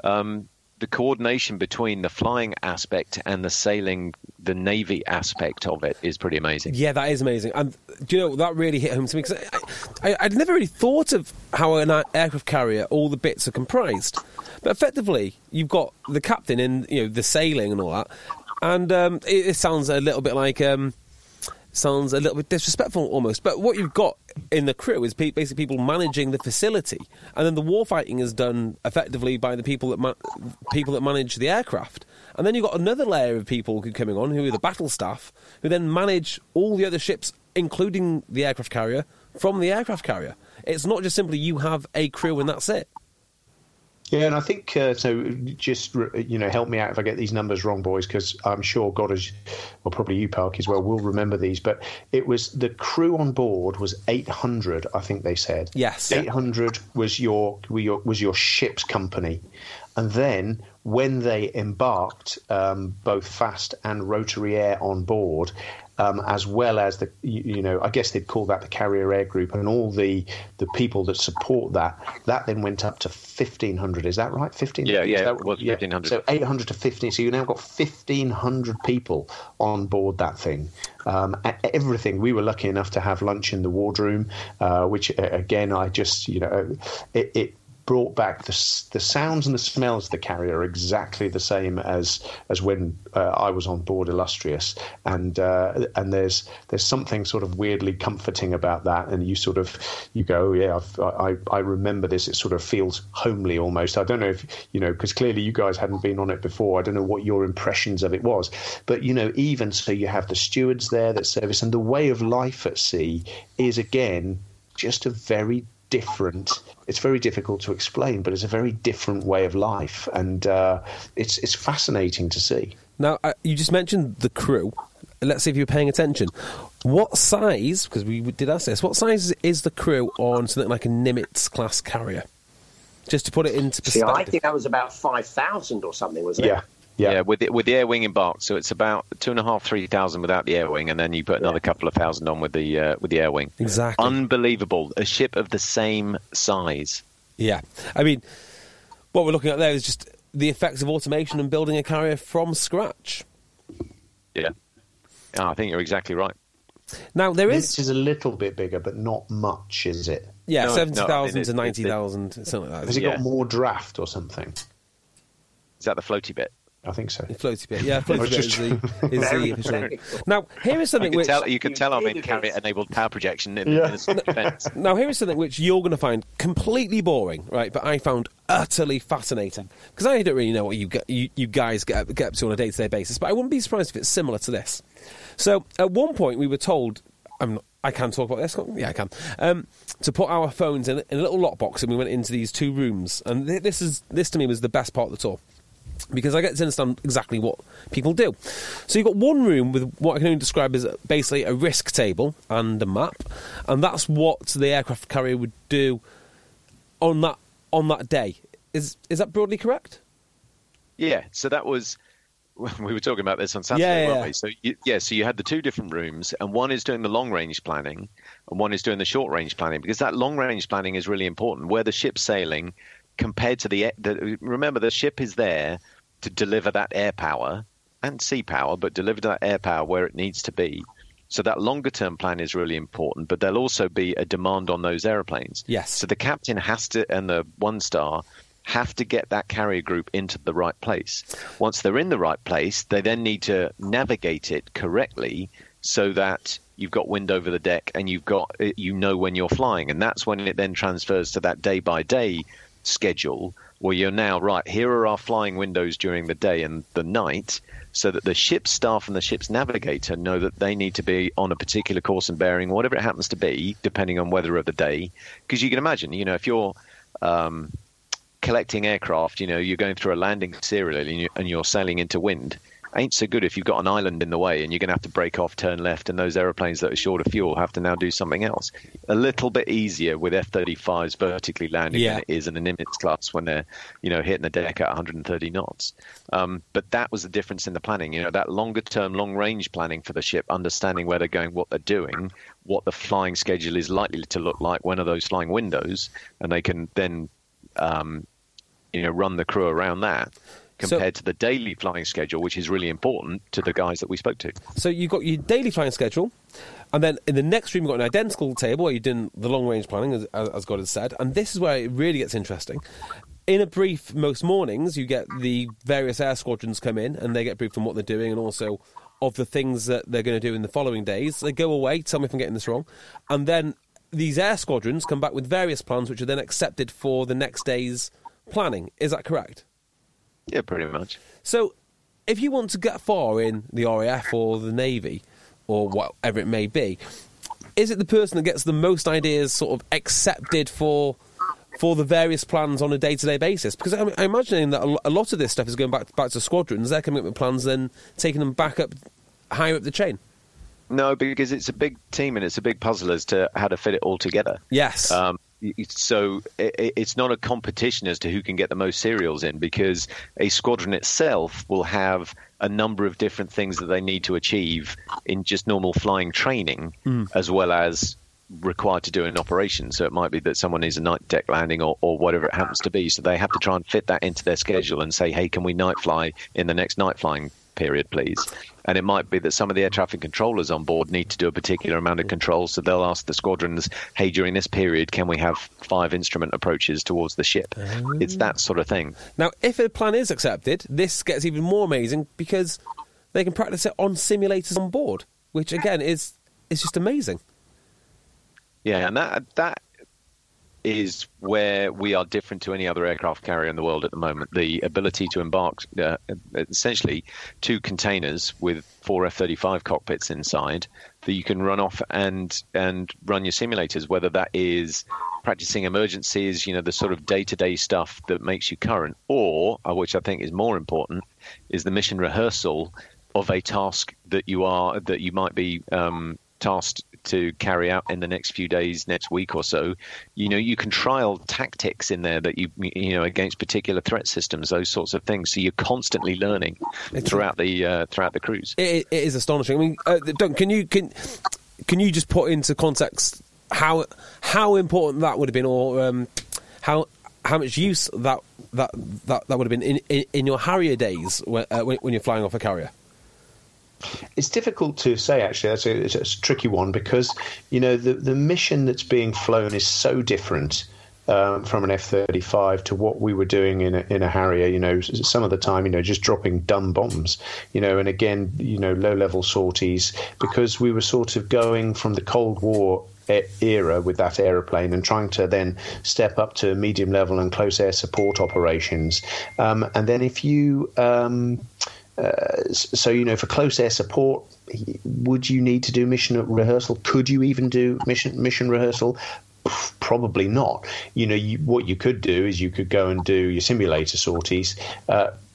the coordination between the flying aspect and the sailing, the Navy aspect of it is pretty amazing. Yeah, that is amazing. And that really hit home to me, because I'd never really thought of how an aircraft carrier, all the bits are comprised. But effectively, you've got the captain and, the sailing and all that. And it sounds a little bit like... sounds a little bit disrespectful almost, but what you've got in the crew is basically people managing the facility, and then the warfighting is done effectively by the people that manage the aircraft, and then you've got another layer of people coming on who are the battle staff, who then manage all the other ships, including the aircraft carrier, from the aircraft carrier. It's not just simply you have a crew and that's it. Yeah, and I think, help me out if I get these numbers wrong, boys, because I'm sure God is, well, probably you, Park, as well, will remember these, but it was the crew on board was 800, I think they said. Yes. 800 was your ship's company. And then when they embarked, both fast and rotary air on board, as well as the, I guess they'd call that the carrier air group, and all the people that support that then went up to 1,500. Is that right? 1,500? Yeah, it was 1,500. So 800 to 1,500. So you now got 1,500 people on board that thing. Everything. We were lucky enough to have lunch in the wardroom, which again, I just, it brought back the sounds and the smells of the carrier are exactly the same as when I was on board Illustrious, and there's something sort of weirdly comforting about that, and you sort of I remember this. It sort of feels homely almost. I don't know if because clearly you guys hadn't been on it before. I don't know what your impressions of it was, but even so, you have the stewards there that service, and the way of life at sea is again just a very different. It's very difficult to explain, but it's a very different way of life, and it's fascinating to see. Now, you just mentioned the crew, let's see if you're paying attention. What size, because we did ask this, what size is the crew on something like a Nimitz class carrier? Just to put it into perspective. See, I think that was about 5,000 or something, wasn't it? Yeah, with the air wing embarked, so it's about 2,500-3,000 without the air wing, and then you put another couple of thousand on with the air wing. Exactly, unbelievable. A ship of the same size. Yeah, I mean, what we're looking at there is just the effects of automation and building a carrier from scratch. Yeah, I think you're exactly right. Now there is. This is a little bit bigger, but not much, is it? Yeah, no, 70,000 to 90,000, something like that. Has it got more draft or something? Is that the floaty bit? I think so. The floaty bit, yeah. Floaty bit is the now, here is something which... you can tell I'm in carrier-enabled power projection in the sort of defence. Now, here is something which you're going to find completely boring, right, but I found utterly fascinating. Because I don't really know what you guys get up to on a day-to-day basis, but I wouldn't be surprised if it's similar to this. So, at one point, we were told... I can talk about this. Yeah, I can. To put our phones in a little lockbox, and we went into these two rooms. And this to me was the best part of the tour, because I get to understand exactly what people do. So you've got one room with what I can only describe as basically a risk table and a map, and that's what the aircraft carrier would do on that day. Is that broadly correct? Yeah, so that was... We were talking about this on Saturday, weren't we? So, you had the two different rooms, and one is doing the long-range planning, and one is doing the short-range planning, because that long-range planning is really important, where the ship's sailing compared to the... Remember, the ship is there to deliver that air power and sea power, but deliver that air power where it needs to be. So that longer-term plan is really important, but there'll also be a demand on those aeroplanes. Yes. So the captain has to, and the one-star... have to get that carrier group into the right place. Once they're in the right place, they then need to navigate it correctly so that you've got wind over the deck and you've got, when you're flying. And that's when it then transfers to that day-by-day schedule where you're now, right, here are our flying windows during the day and the night, so that the ship's staff and the ship's navigator know that they need to be on a particular course and bearing, whatever it happens to be, depending on weather of the day. Because you can imagine, if you're... collecting aircraft, you're going through a landing serially and you're sailing into wind. Ain't so good if you've got an island in the way and you're going to have to break off, turn left, and those aeroplanes that are short of fuel have to now do something else. A little bit easier with F-35s vertically landing than it is in an Nimitz class when they're, hitting the deck at 130 knots. But that was the difference in the planning, that longer-term, long-range planning for the ship, understanding where they're going, what they're doing, what the flying schedule is likely to look like, when are those flying windows, and they can then... run the crew around that compared to the daily flying schedule, which is really important to the guys that we spoke to. So you've got your daily flying schedule, and then in the next room you've got an identical table where you're doing the long-range planning, as God has said, and this is where it really gets interesting. In a brief, most mornings, you get the various air squadrons come in, and they get briefed on what they're doing and also of the things that they're going to do in the following days. They go away, tell me if I'm getting this wrong, and then these air squadrons come back with various plans which are then accepted for the next day's planning. Is that correct? Yeah, pretty much. So if you want to get far in the RAF or the Navy or whatever it may be, is it the person that gets the most ideas sort of accepted for the various plans on a day-to-day basis? Because I'm imagining that a lot of this stuff is going back to squadrons. They're coming up with plans, then taking them back up, higher up the chain. No, because it's a big team and it's a big puzzle as to how to fit it all together. Yes. So it's not a competition as to who can get the most serials in, because a squadron itself will have a number of different things that they need to achieve in just normal flying training as well as required to do an operation. So it might be that someone needs a night deck landing or whatever it happens to be. So they have to try and fit that into their schedule and say, hey, can we night fly in the next night flying period, please? And it might be that some of the air traffic controllers on board need to do a particular amount of control, so they'll ask the squadrons, hey, during this period, can we have 5 instrument approaches towards the ship? It's that sort of thing. Now, if a plan is accepted, this gets even more amazing because they can practice it on simulators on board, which, again, is just amazing. Yeah, and that is where we are different to any other aircraft carrier in the world at the moment. The ability to embark essentially 2 containers with 4 F-35 cockpits inside that you can run off and run your simulators, whether that is practicing emergencies, the sort of day-to-day stuff that makes you current, or, which I think is more important, is the mission rehearsal of a task that you might be tasked to carry out in the next few days, next week or so. You know, you can trial tactics in there that you know against particular threat systems, those sorts of things. So you're constantly learning throughout the cruise. It is astonishing. I mean, Duncan, can you just put into context how important that would have been, or how much use that would have been in your Harrier days when you're flying off a carrier? It's difficult to say, actually. It's a tricky one because, you know, the mission that's being flown is so different from an F-35 to what we were doing in a Harrier. You know, some of the time, you know, just dropping dumb bombs, you know, and again, you know, low-level sorties, because we were sort of going from the Cold War era with that aeroplane and trying to then step up to medium level and close air support operations. And then if you... so, you know, for close air support, would you need to do mission rehearsal? Could you even do mission rehearsal? Probably not. You know, what you could do is you could go and do your simulator sorties,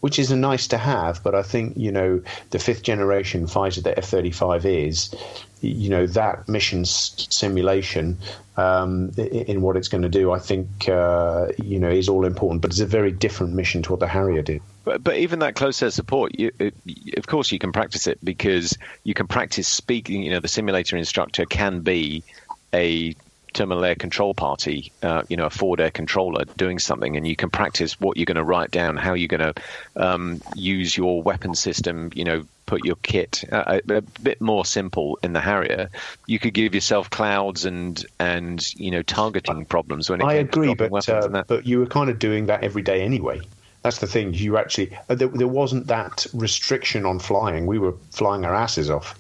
which is a nice to have. But I think, you know, the fifth generation fighter that F-35 is, you know, that mission simulation in what it's going to do, I think, you know, is all important. But it's a very different mission to what the Harrier did. But even that close air support, of course, you can practice it because you can practice speaking. You know, the simulator instructor can be a terminal air control party, you know, a forward air controller doing something, and you can practice what you're going to write down, how you're going to use your weapon system, you know, put your kit a bit more simple in the Harrier. You could give yourself clouds and you know, targeting problems. When I agree, but you were kind of doing that every day anyway. That's the thing. You actually there wasn't that restriction on flying. We were flying our asses off.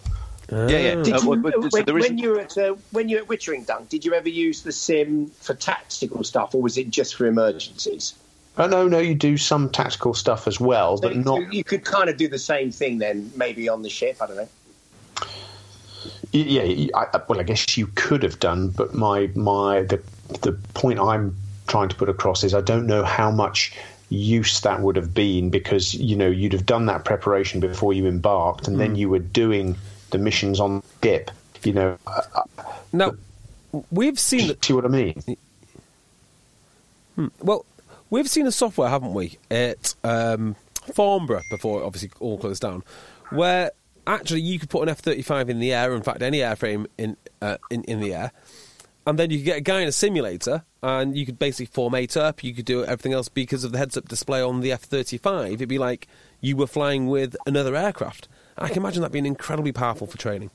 Yeah. When you were at Wittering, Dunk, did you ever use the sim for tactical stuff, or was it just for emergencies? Oh, no, you do some tactical stuff as well, so but not... You could kind of do the same thing then, maybe on the ship, I don't know. Yeah, I guess you could have done, but the point I'm trying to put across is I don't know how much use that would have been, because, you know, you'd have done that preparation before you embarked, and then you were doing the missions on the ship, you know. Now, we've seen... See what I mean? Well, we've seen the software, haven't we, at Farnborough, before it obviously all closed down, where actually you could put an F-35 in the air, in fact, any airframe in the air, and then you could get a guy in a simulator, and you could basically formate up, you could do everything else because of the heads-up display on the F-35. It'd be like you were flying with another aircraft. I can imagine that being incredibly powerful for training.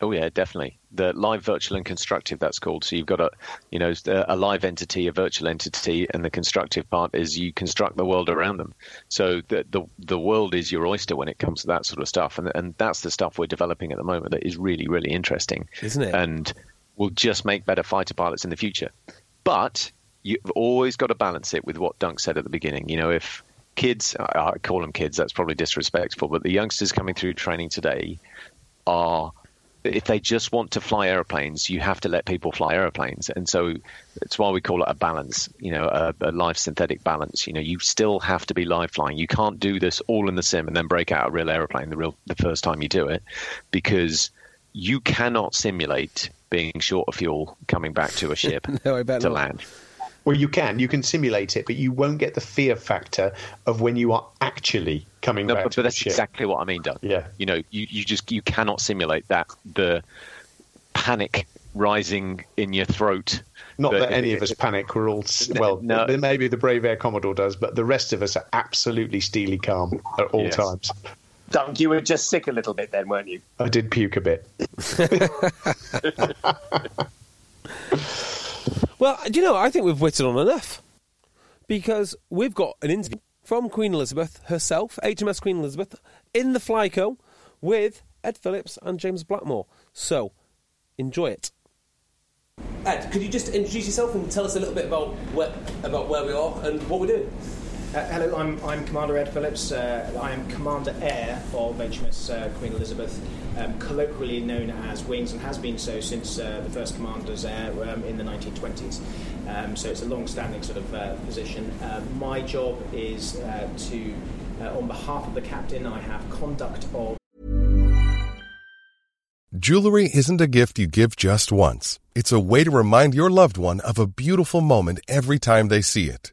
Oh, yeah, definitely. The live, virtual and constructive, that's called. So you've got a live entity, a virtual entity, and the constructive part is you construct the world around them. So the world is your oyster when it comes to that sort of stuff. And that's the stuff we're developing at the moment that is really, really interesting. Isn't it? And will just make better fighter pilots in the future. But you've always got to balance it with what Dunk said at the beginning. You know, if... Kids, I call them kids, that's probably disrespectful, but the youngsters coming through training today are, if they just want to fly aeroplanes, you have to let people fly aeroplanes. And so it's why we call it a balance, you know, a live synthetic balance. You know, you still have to be live flying. You can't do this all in the sim and then break out a real aeroplane the first time you do it, because you cannot simulate being short of fuel coming back to a ship land. Well, you can simulate it, but you won't get the fear factor of when you are actually coming back. But that's exactly what I mean, Doug. Yeah. You know, you cannot simulate that, the panic rising in your throat. Not that any of us panic. We're all, maybe the Brave Air Commodore does, but the rest of us are absolutely steely calm at all times. Doug, you were just sick a little bit then, weren't you? I did puke a bit. Well, you know, I think we've whittled on enough, because we've got an interview from Queen Elizabeth herself, HMS Queen Elizabeth, in the Flyco with Ed Phillips and James Blackmore. So, enjoy it. Ed, could you just introduce yourself and tell us a little bit about where we are and what we're doing? Hello, I'm Commander Ed Phillips. I am Commander Air of HMS Queen Elizabeth, colloquially known as Wings, and has been so since the first Commander's Air in the 1920s. So it's a long-standing sort of position. My job is to, on behalf of the captain, I have conduct of. Jewelry isn't a gift you give just once. It's a way to remind your loved one of a beautiful moment every time they see it.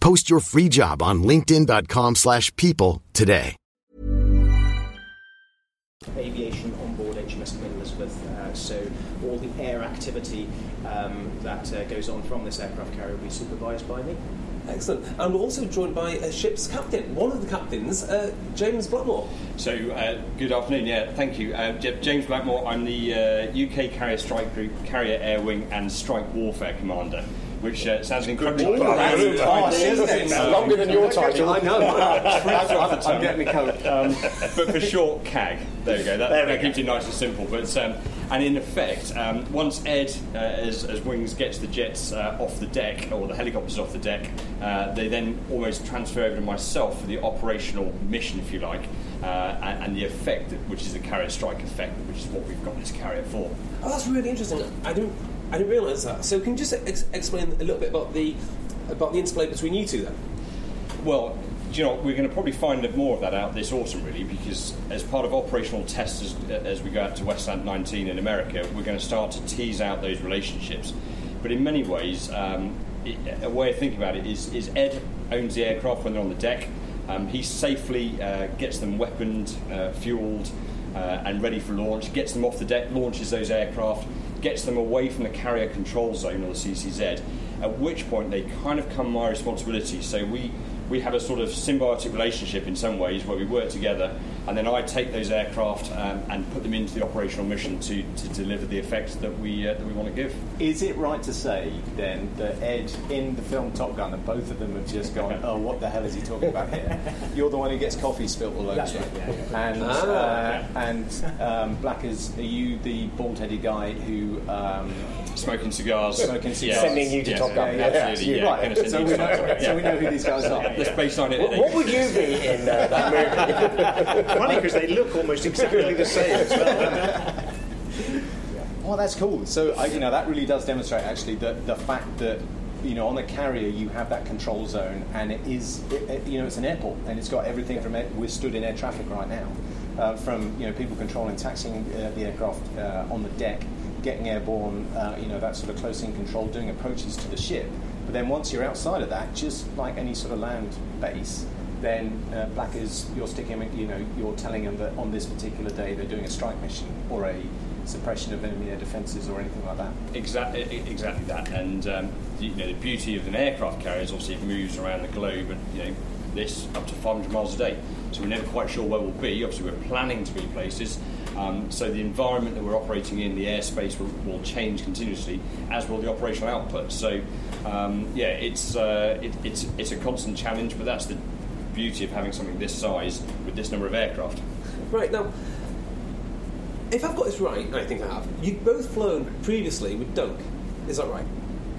Post your free job on linkedin.com/people today. Aviation on board HMS Queen Elizabeth, so all the air activity that goes on from this aircraft carrier will be supervised by me. Excellent. And we're also joined by a ship's captain, one of the captains, James Blackmore. So, good afternoon, yeah, thank you. James Blackmore, I'm the UK Carrier Strike Group, Carrier Air Wing and Strike Warfare Commander, which sounds incredibly... Longer than your title. I know. I'm getting the coat. But for short, CAG. There you go. That keeps it nice and simple. But and in effect, once Ed, as Wings, gets the jets off the deck, or the helicopters off the deck, they then almost transfer over to myself for the operational mission, if you like, and the effect, which is the carrier strike effect, which is what we've got this carrier for. Oh, that's really interesting. I didn't realise that. So can you just explain a little bit about the interplay between you two then? Well, do you know, we're going to probably find more of that out this autumn, really, because as part of operational tests as we go out to Westland 19 in America, we're going to start to tease out those relationships. But in many ways, a way of thinking about it is Ed owns the aircraft when they're on the deck. He safely gets them weaponed, fuelled, and ready for launch, gets them off the deck, launches those aircraft, gets them away from the carrier control zone, or the CCZ, at which point they kind of come my responsibility. So we have a sort of symbiotic relationship in some ways where we work together, and then I take those aircraft and put them into the operational mission to deliver the effects that we want to give. Is it right to say, then, that Ed, in the film Top Gun, and both of them have just gone, oh, what the hell is he talking about here? You're the one who gets coffee spilt all over. That's right. Yeah. And, Blackers, are you the bald-headed guy who... Smoking cigars. Sending you to Top Gun. Yeah, absolutely, yeah. Right. So we know who these guys are. Let's base on it. What would you be in that movie? Funny, because they look almost exactly the same as well. Well, that's cool. So, that really does demonstrate, actually, the fact that, on a carrier you have that control zone, and it is, it's an airport, and it's got everything from it. We're stood in air traffic right now, from, people controlling, taxiing the aircraft on the deck, getting airborne, that sort of close-in control, doing approaches to the ship. But then once you're outside of that, just like any sort of land base, then Blackers, you're telling them that on this particular day they're doing a strike mission or a suppression of enemy air defences or anything like that. Exactly that. And the beauty of an aircraft carrier is obviously it moves around the globe, and this up to 500 miles a day. So we're never quite sure where we'll be. Obviously, we're planning to be places. So the environment that we're operating in, the airspace, will change continuously, as will the operational output. So, it's a constant challenge, but that's the beauty of having something this size with this number of aircraft. Right, now, if I've got this right, I think I have, you've both flown previously with Dunk, is that right?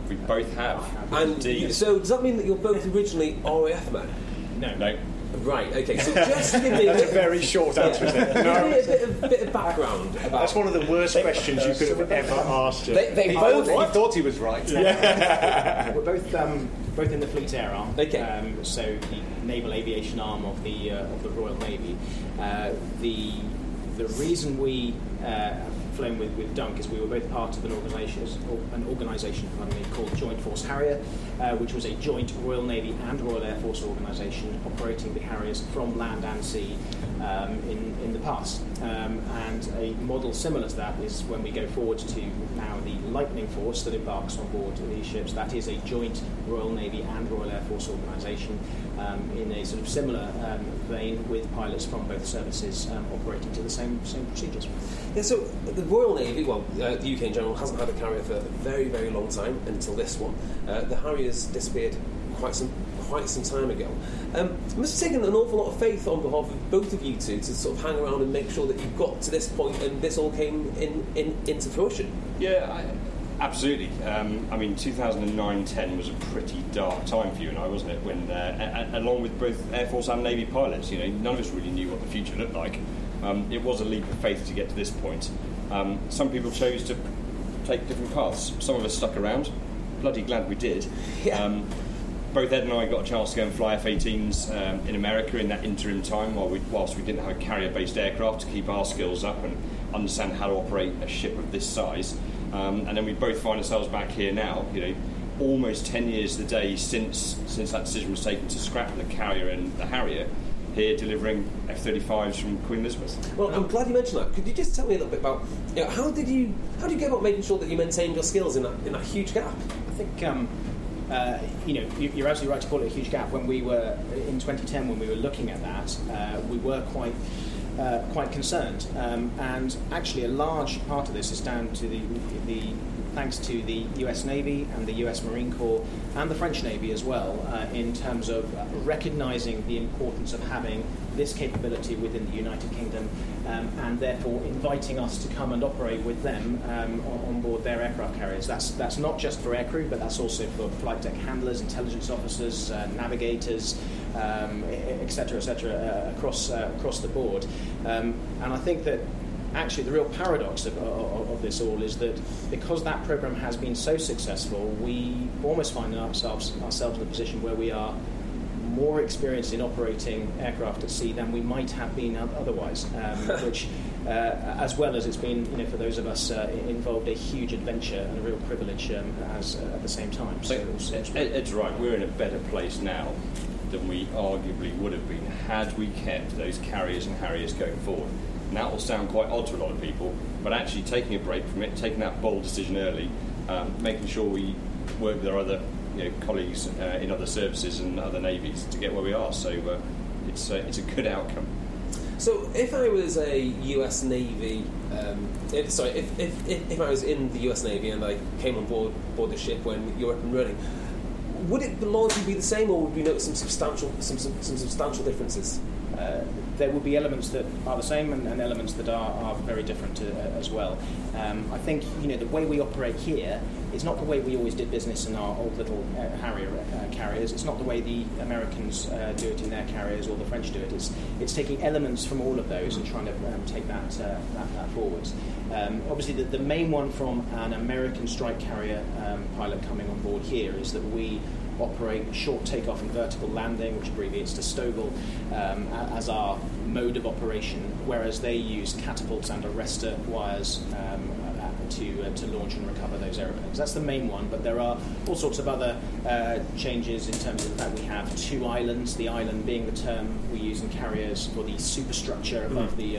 We both have. And so does that mean that you're both originally RAF men? No. Right, okay, so just give me... That's a very short answer, isn't it? No. Give me a bit of background about... That's one of the worst questions you could have ever asked. They both... He thought he was right. Yeah. We're both in the Fleet Air Arm. Okay. So the naval aviation arm of the Royal Navy. The reason we have flown with Dunk is we were both part of an organisation called Joint Force Harrier, which was a joint Royal Navy and Royal Air Force organisation operating the Harriers from land and sea in the past. And a model similar to that is when we go forward to now the Lightning Force that embarks on board these ships. That is a joint Royal Navy and Royal Air Force organisation in a sort of similar vein, with pilots from both services operating to the same procedures. Yeah, so the Royal Navy, the UK in general, hasn't had a carrier for a very, very long time until this one. The Harriers disappeared quite some time ago. It must have taken an awful lot of faith on behalf of both of you two to sort of hang around and make sure that you got to this point and this all came into fruition. Yeah, absolutely. I mean, 2009-10 was a pretty dark time for you and I, wasn't it? When, along with both Air Force and Navy pilots, you know, none of us really knew what the future looked like. It was a leap of faith to get to this point. Some people chose to take different paths. Some of us stuck around. Bloody glad we did. Yeah. Both Ed and I got a chance to go and fly F-18s in America in that interim time, whilst we didn't have a carrier-based aircraft, to keep our skills up and understand how to operate a ship of this size. And then we both find ourselves back here now, you know, almost 10 years to the day since that decision was taken to scrap the carrier and the Harrier, here delivering F-35s from Queen Elizabeth. Well, I'm glad you mentioned that. Could you just tell me a little bit about, you know, how did you go about making sure that you maintained your skills in that huge gap? I think... you know, you're absolutely right to call it a huge gap. When we were in 2010, when we were looking at that, we were quite concerned. And actually, a large part of this is down to the thanks to the U.S. Navy and the U.S. Marine Corps and the French Navy as well, in terms of recognising the importance of having this capability within the United Kingdom, and therefore inviting us to come and operate with them on board their aircraft carriers. That's not just for aircrew, but that's also for flight deck handlers, intelligence officers, navigators, et cetera, across the board. And I think that actually the real paradox of this all is that because that programme has been so successful, we almost find ourselves in a position where we are more experienced in operating aircraft at sea than we might have been otherwise, which, as well as it's been, you know, for those of us involved, a huge adventure and a real privilege at the same time. So Ed's right, we're in a better place now than we arguably would have been had we kept those carriers and Harriers going forward. And that will sound quite odd to a lot of people, but actually taking a break from it, taking that bold decision early, making sure we work with our other colleagues in other services and other navies to get where we are, so it's a good outcome. So if I was a US Navy, if I was in the US Navy and I came on board the ship when you're up and running, would it largely be the same, or would we notice some substantial differences? There will be elements that are the same and elements that are very different as well. I think, you know, the way we operate here is not the way we always did business in our old little Harrier carriers. It's not the way the Americans do it in their carriers, or the French do it. It's taking elements from all of those and trying to take that forwards. Obviously, the main one from an American strike carrier pilot coming on board here is that we operate short takeoff and vertical landing, which abbreviates to STOVL, as our mode of operation, whereas they use catapults and arrestor wires to launch and recover those aeroplanes. That's the main one, but there are all sorts of other changes in terms of the fact we have two islands, the island being the term we use in carriers for the superstructure above the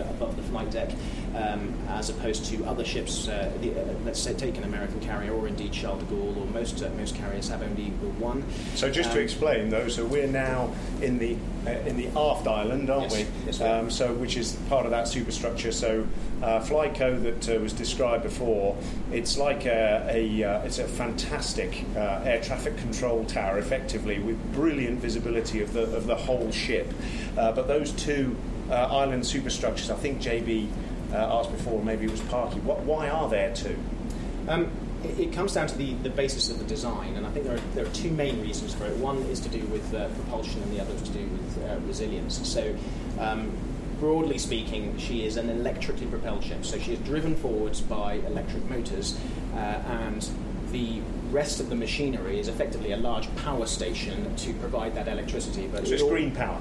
flight deck, as opposed to other ships. Let's say take an American carrier, or indeed Charles de Gaulle, or most carriers have only one. So just to explain, though, so we're now in the aft island, aren't we? Yes, so which is part of that superstructure. So Flyco that was described before, it's like it's a fantastic air traffic control tower, effectively, with brilliant visibility of the whole ship. But those two island superstructures, I think JB asked before, maybe it was Parky, why are there two? It comes down to the basis of the design, and I think there are two main reasons for it. One is to do with propulsion, and the other is to do with resilience. So, broadly speaking, she is an electrically propelled ship. So she is driven forwards by electric motors, and the rest of the machinery is effectively a large power station to provide that electricity. But so it's green power.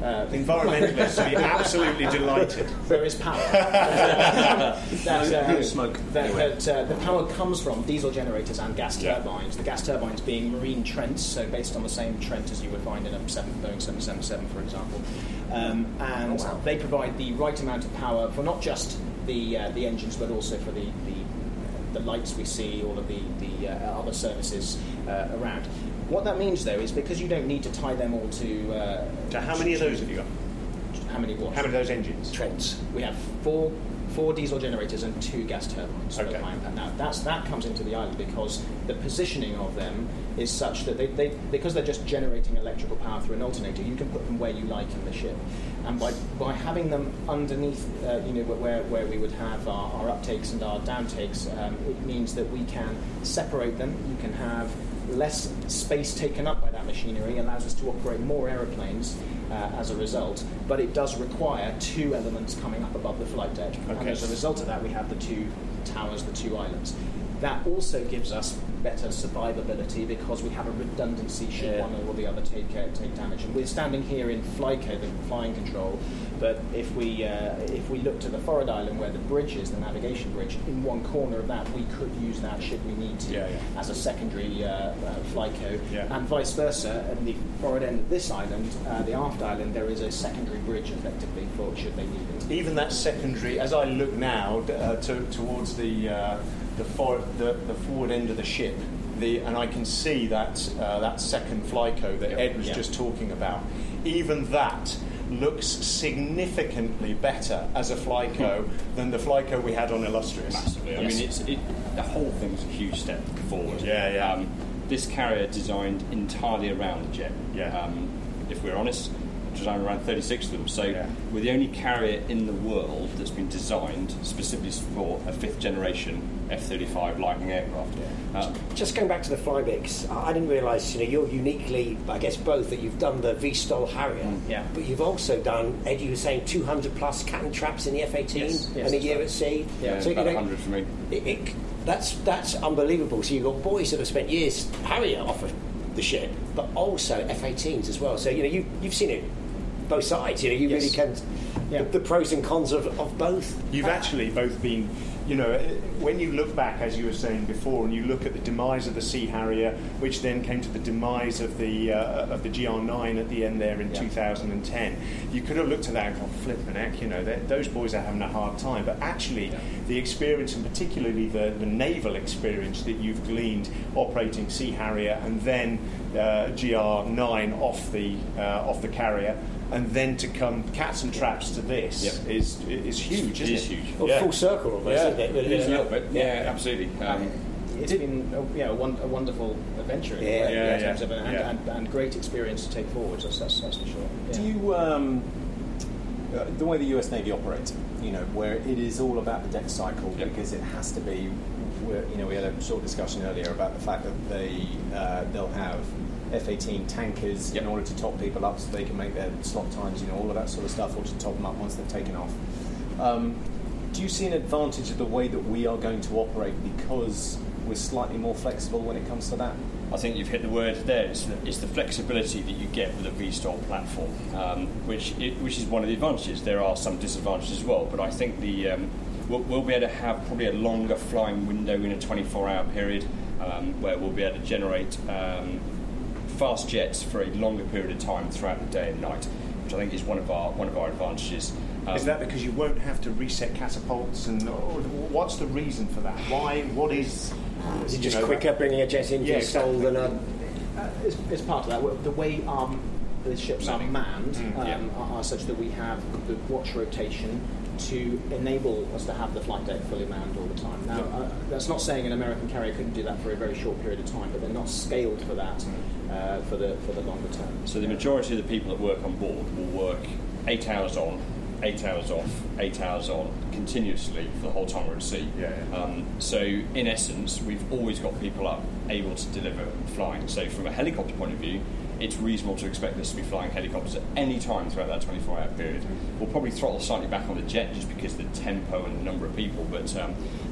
Environmentalists will be absolutely delighted. There is power. Smoke. The power comes from diesel generators and gas turbines. The gas turbines being marine Trents, so based on the same Trent as you would find in a Boeing 777, for example. They provide the right amount of power for not just the engines, but also for the lights we see, all of the other services around. What that means, though, is because you don't need to tie them all to... So how many of those have you got? How many what? How many of those engines? Trents. We have four diesel generators and two gas turbines. Okay. Now, that comes into the island because the positioning of them is such that they because they're just generating electrical power through an alternator, you can put them where you like in the ship. And by having them underneath, where we would have our uptakes and our downtakes, it means that we can separate them. You can have less space taken up by that machinery, allows us to operate more aeroplanes as a result, but it does require two elements coming up above the flight deck. Okay. And as a result of that, we have the two towers, the two islands. That also gives us better survivability because we have a redundancy should one or the other take damage. And we're standing here in Flyco, the flying control, but if we look to the forward island where the bridge is, the navigation bridge, in one corner of that, we could use that should we need to as a secondary Flyco, and vice versa. At the forward end of this island, the aft island, there is a secondary bridge effectively for should they need it. Even that secondary, as I look now towards the forward end of the ship, and I can see that second Flyco that Ed was just talking about. Even that looks significantly better as a Flyco than the Flyco we had on Illustrious. Massively. I mean, the whole thing's a huge step forward. Yeah, yeah. This carrier designed entirely around the jet. Yeah. If we're honest, designed around 36 of them. So we're the only carrier in the world that's been designed specifically for a fifth-generation F-35 Lightning aircraft. Yeah. Just going back to the Flybix, I didn't realise you're uniquely, I guess, both that you've done the V-Stol Harrier, but you've also done, Ed, you were saying 200-plus cat and traps in the F-18 and a year at sea. Yeah, so about 100 for me. That's unbelievable. So you've got boys that have spent years Harrier off of the ship, but also F-18s as well. So you've seen it. Both sides, you really can. Yeah. The pros and cons of both. You've actually both been, when you look back, as you were saying before, and you look at the demise of the Sea Harrier, which then came to the demise of the GR9 at the end there in 2010. You could have looked at that and gone, flippin' heck, those boys are having a hard time. But actually, the experience, and particularly the naval experience that you've gleaned operating Sea Harrier and then GR9 off the carrier. And then to come cats and traps to this is huge, isn't it? Well, full circle almost, isn't it? It is a little bit. Yeah, absolutely. It's been a wonderful adventure and great experience to take forward. That's for sure. Yeah. Do you the way the U.S. Navy operates, where it is all about the deck cycle because it has to be. We had a short discussion earlier about the fact that they'll have F-18 tankers in order to top people up so they can make their slot times, all of that sort of stuff, or to top them up once they've taken off. Do you see an advantage of the way that we are going to operate because we're slightly more flexible when it comes to that? I think you've hit the word there. It's the flexibility that you get with a V-Stol platform, which is one of the advantages. There are some disadvantages as well, but I think we'll be able to have probably a longer flying window in a 24-hour period where we'll be able to generate... fast jets for a longer period of time throughout the day and night, which I think is one of our advantages. Is that because you won't have to reset catapults? And what's the reason for that? Why? What is? Is it just quicker bringing a jet in V-Stol than a? It's part of that. The way the ships are manned are such that we have the watch rotation to enable us to have the flight deck fully manned all the time. Now, that's not saying an American carrier couldn't do that for a very short period of time, but they're not scaled for that for the longer term. So the majority of the people that work on board will work 8 hours on, 8 hours off, 8 hours on, continuously for the whole time we're at sea. Yeah. So in essence, we've always got people up able to deliver flying. So from a helicopter point of view, it's reasonable to expect us to be flying helicopters at any time throughout that 24-hour period. We'll probably throttle slightly back on the jet just because of the tempo and the number of people, but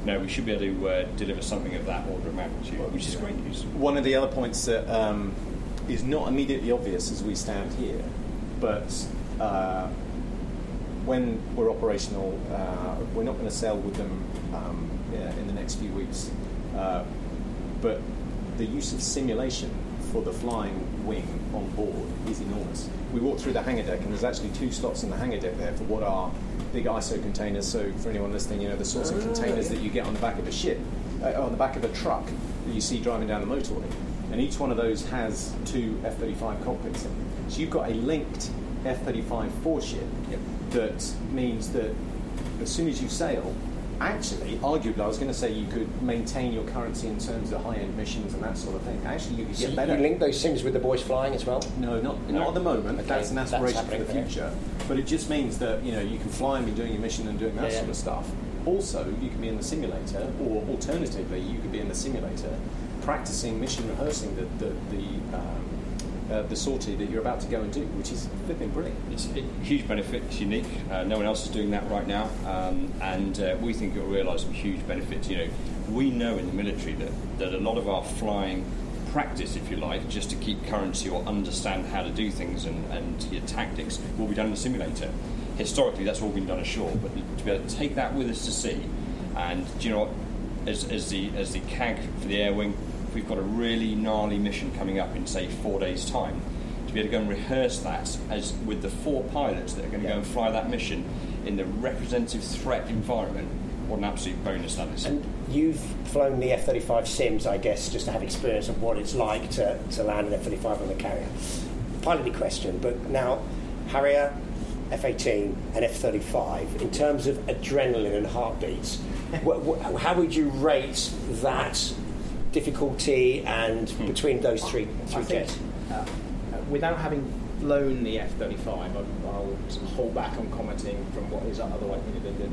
no, we should be able to deliver something of that order of magnitude, which is great news. One of the other points that is not immediately obvious as we stand here, but when we're operational, we're not going to sail with them in the next few weeks, but the use of simulation for the flying wing on board is enormous. We walked through the hangar deck, and there's actually two slots in the hangar deck there for what are big ISO containers. So for anyone listening, you know the sorts of containers that you get on the back of a ship, on the back of a truck that you see driving down the motorway. And each one of those has two F-35 cockpits in them. So you've got a linked F-35 foreship that means that as soon as you sail, actually, arguably, I was going to say you could maintain your currency in terms of high-end missions and that sort of thing. Actually, you could get better. You link those things with the boys flying as well? No, not at the moment. Okay. That's an aspiration for the future. But it just means that, you know, you can fly and be doing your mission and doing that sort of stuff. Also, you can be in the simulator, or alternatively, you could be in the simulator practicing mission rehearsing the sortie that you're about to go and do, which is flipping brilliant. It's a huge benefit. It's unique. No one else is doing that right now, and we think you'll realise some huge benefits. You know, we know in the military that a lot of our flying practice, if you like, just to keep currency or understand how to do things and your tactics, will be done in the simulator. Historically, that's all been done ashore, but to be able to take that with us to sea, and do you know what, as the CAG for the air wing, we've got a really gnarly mission coming up in, say, 4 days' time. To be able to go and rehearse that as with the 4 pilots that are going to go and fly that mission in the representative threat environment, what an absolute bonus that is. And you've flown the F-35 sims, I guess, just to have experience of what it's like to land an F-35 on the carrier. Piloty question, but now Harrier, F-18 and F-35, in terms of adrenaline and heartbeats, how would you rate that difficulty and between those three jets? Without having flown the F-35, I'll hold back on commenting from what is otherwise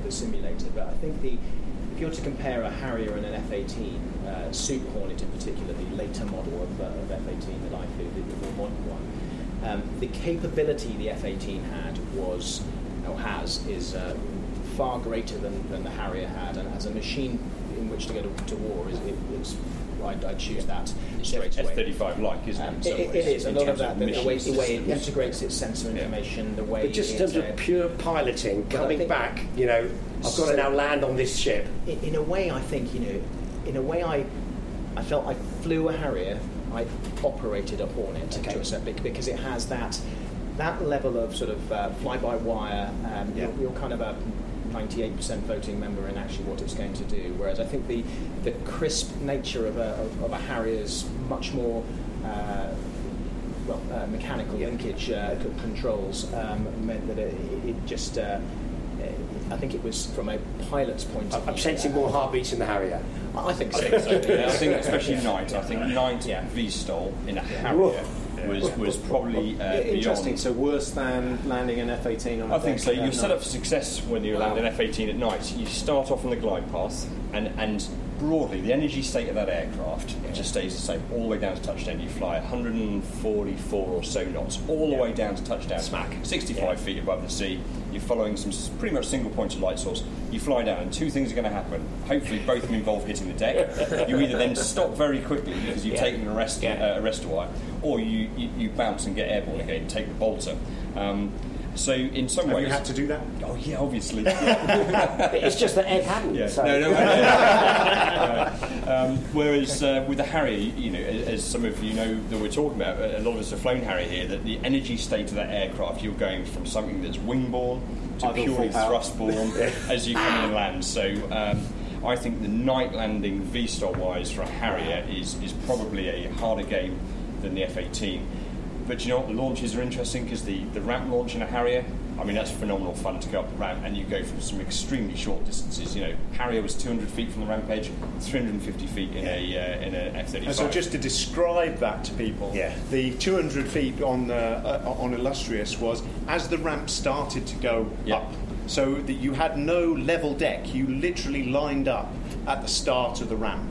the simulator, but I think if you were to compare a Harrier and an F-18, Super Hornet in particular, the later model of F-18 that I flew, the more modern one, the capability the F-18 has is far greater than the Harrier had, and as a machine in which to go to war is I'd choose that straight away. F-35 like, isn't it? It is. A lot of that, the way it integrates its sensor information, the way... But just in terms of pure piloting, coming back, you know, I've got to now land on this ship. In a way, I think, you know, I felt I flew a Harrier, I operated a Hornet to a certain, because it has that level of sort of fly-by-wire, you're kind of a 98% voting member in actually what it's going to do, whereas I think the crisp nature of a Harrier's much more mechanical linkage controls meant that it just I think it was from a pilot's point of view. I'm sensing more heartbeats in the Harrier. I think so. I think especially night. I think night V-stall in a Harrier was probably interesting. So worse than landing an F-18 on a deck. I think so. You're set up for success when you land an F-18 at night. You start off on the glide path, and broadly the energy state of that aircraft just stays the same all the way down to touchdown. You fly 144 or so knots all the way down to touchdown. Smack 65 feet above the sea. You're following some pretty much single point of light source. You fly down, and two things are going to happen. Hopefully, both of them involve hitting the deck. You either then stop very quickly because you've taken a arrestor wire, or you bounce and get airborne again and take the bolter. So in some ways, you had to do that. Oh yeah, obviously. Yeah. It's just that Ed hadn't. Yeah. So. No. Whereas with the Harrier, you know, as some of you know that we're talking about, a lot of us have flown Harrier here. That the energy state of that aircraft, you're going from something that's wing-borne to purely thrust-borne as you come in and land. So I think the night landing V-stall-wise for a Harrier is probably a harder game than the F-18. But you know what, the launches are interesting because the ramp launch in a Harrier, I mean, that's phenomenal fun to go up the ramp, and you go from some extremely short distances. You know, Harrier was 200 feet from the ramp edge, 350 feet in a F-35. And so just to describe that to people, the 200 feet on Illustrious was as the ramp started to go up, so that you had no level deck. You literally lined up at the start of the ramp,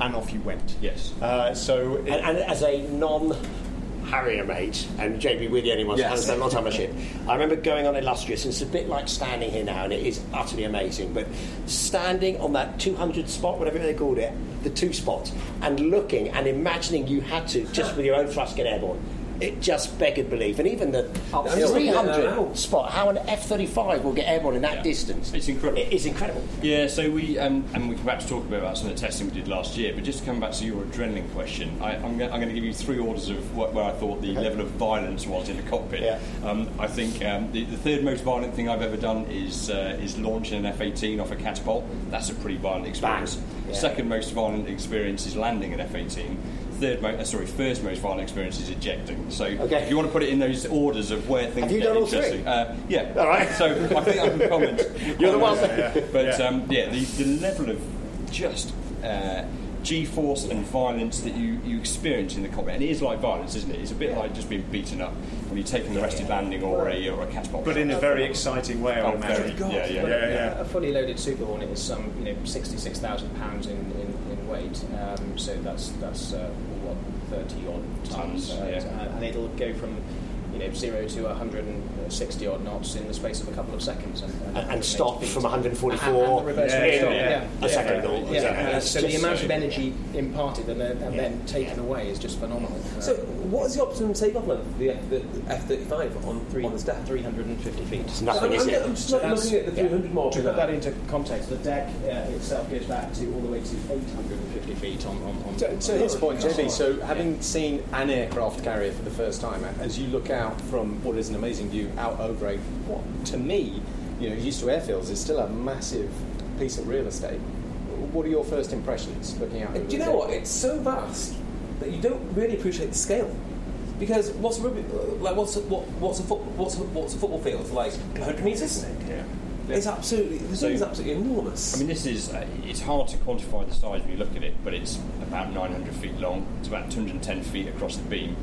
and off you went. Yes. So, as a non-Harrier mate, and JB, we're the only ones that understand a lot of ship. I remember going on Illustrious, and it's a bit like standing here now, and it is utterly amazing. But standing on that 200 spot, whatever they called it, the two spots, and looking and imagining you had to just with your own thrust get airborne. It just beggared belief. And even the 300 spot, how an F-35 will get airborne in that distance. It's incredible. It is incredible. Yeah, so we, and we can perhaps talk a bit about some of the testing we did last year, but just to come back to your adrenaline question, I'm going to give you three orders of where I thought the level of violence was in the cockpit. Yeah. I think the third most violent thing I've ever done is launching an F-18 off a catapult. That's a pretty violent experience. Yeah. Second most violent experience is landing an F-18. First most violent experience is ejecting. So if you want to put it in those orders of where things get interesting. Have you done all three? Yeah. All right. So I think I can comment. You're the one. But the level of just G-force and violence that you experience in the cockpit. And it is like violence, isn't it? It's a bit like just being beaten up when you're taking an arrested landing or a catapult. But in a very exciting way, I would imagine. A fully loaded Super Hornet is some 66,000 pounds in weight. So that's 30-odd tons. And it'll go from 0 to 160-odd knots in the space of a couple of seconds. And stop from 144. And the reverse a second. So the amount of energy imparted and then taken away is just phenomenal. So what is the optimum takeoff level for the F-35 on 350 feet? It's nothing, is it? I'm just looking at the 300 mark. To put that into context, the deck itself goes back to all the way to 850 feet on to his point, JB, so having seen an aircraft carrier for the first time, as you look out from what is an amazing view out over a what to me, used to airfields, is still a massive piece of real estate. What are your first impressions looking out? Do you know what? It's so vast that you don't really appreciate the scale. Because what's a football field like? 100 metres. Yeah. It's absolutely is absolutely enormous. I mean, this is it's hard to quantify the size when you look at it, but it's about 900 feet long. It's about 210 feet across the beam.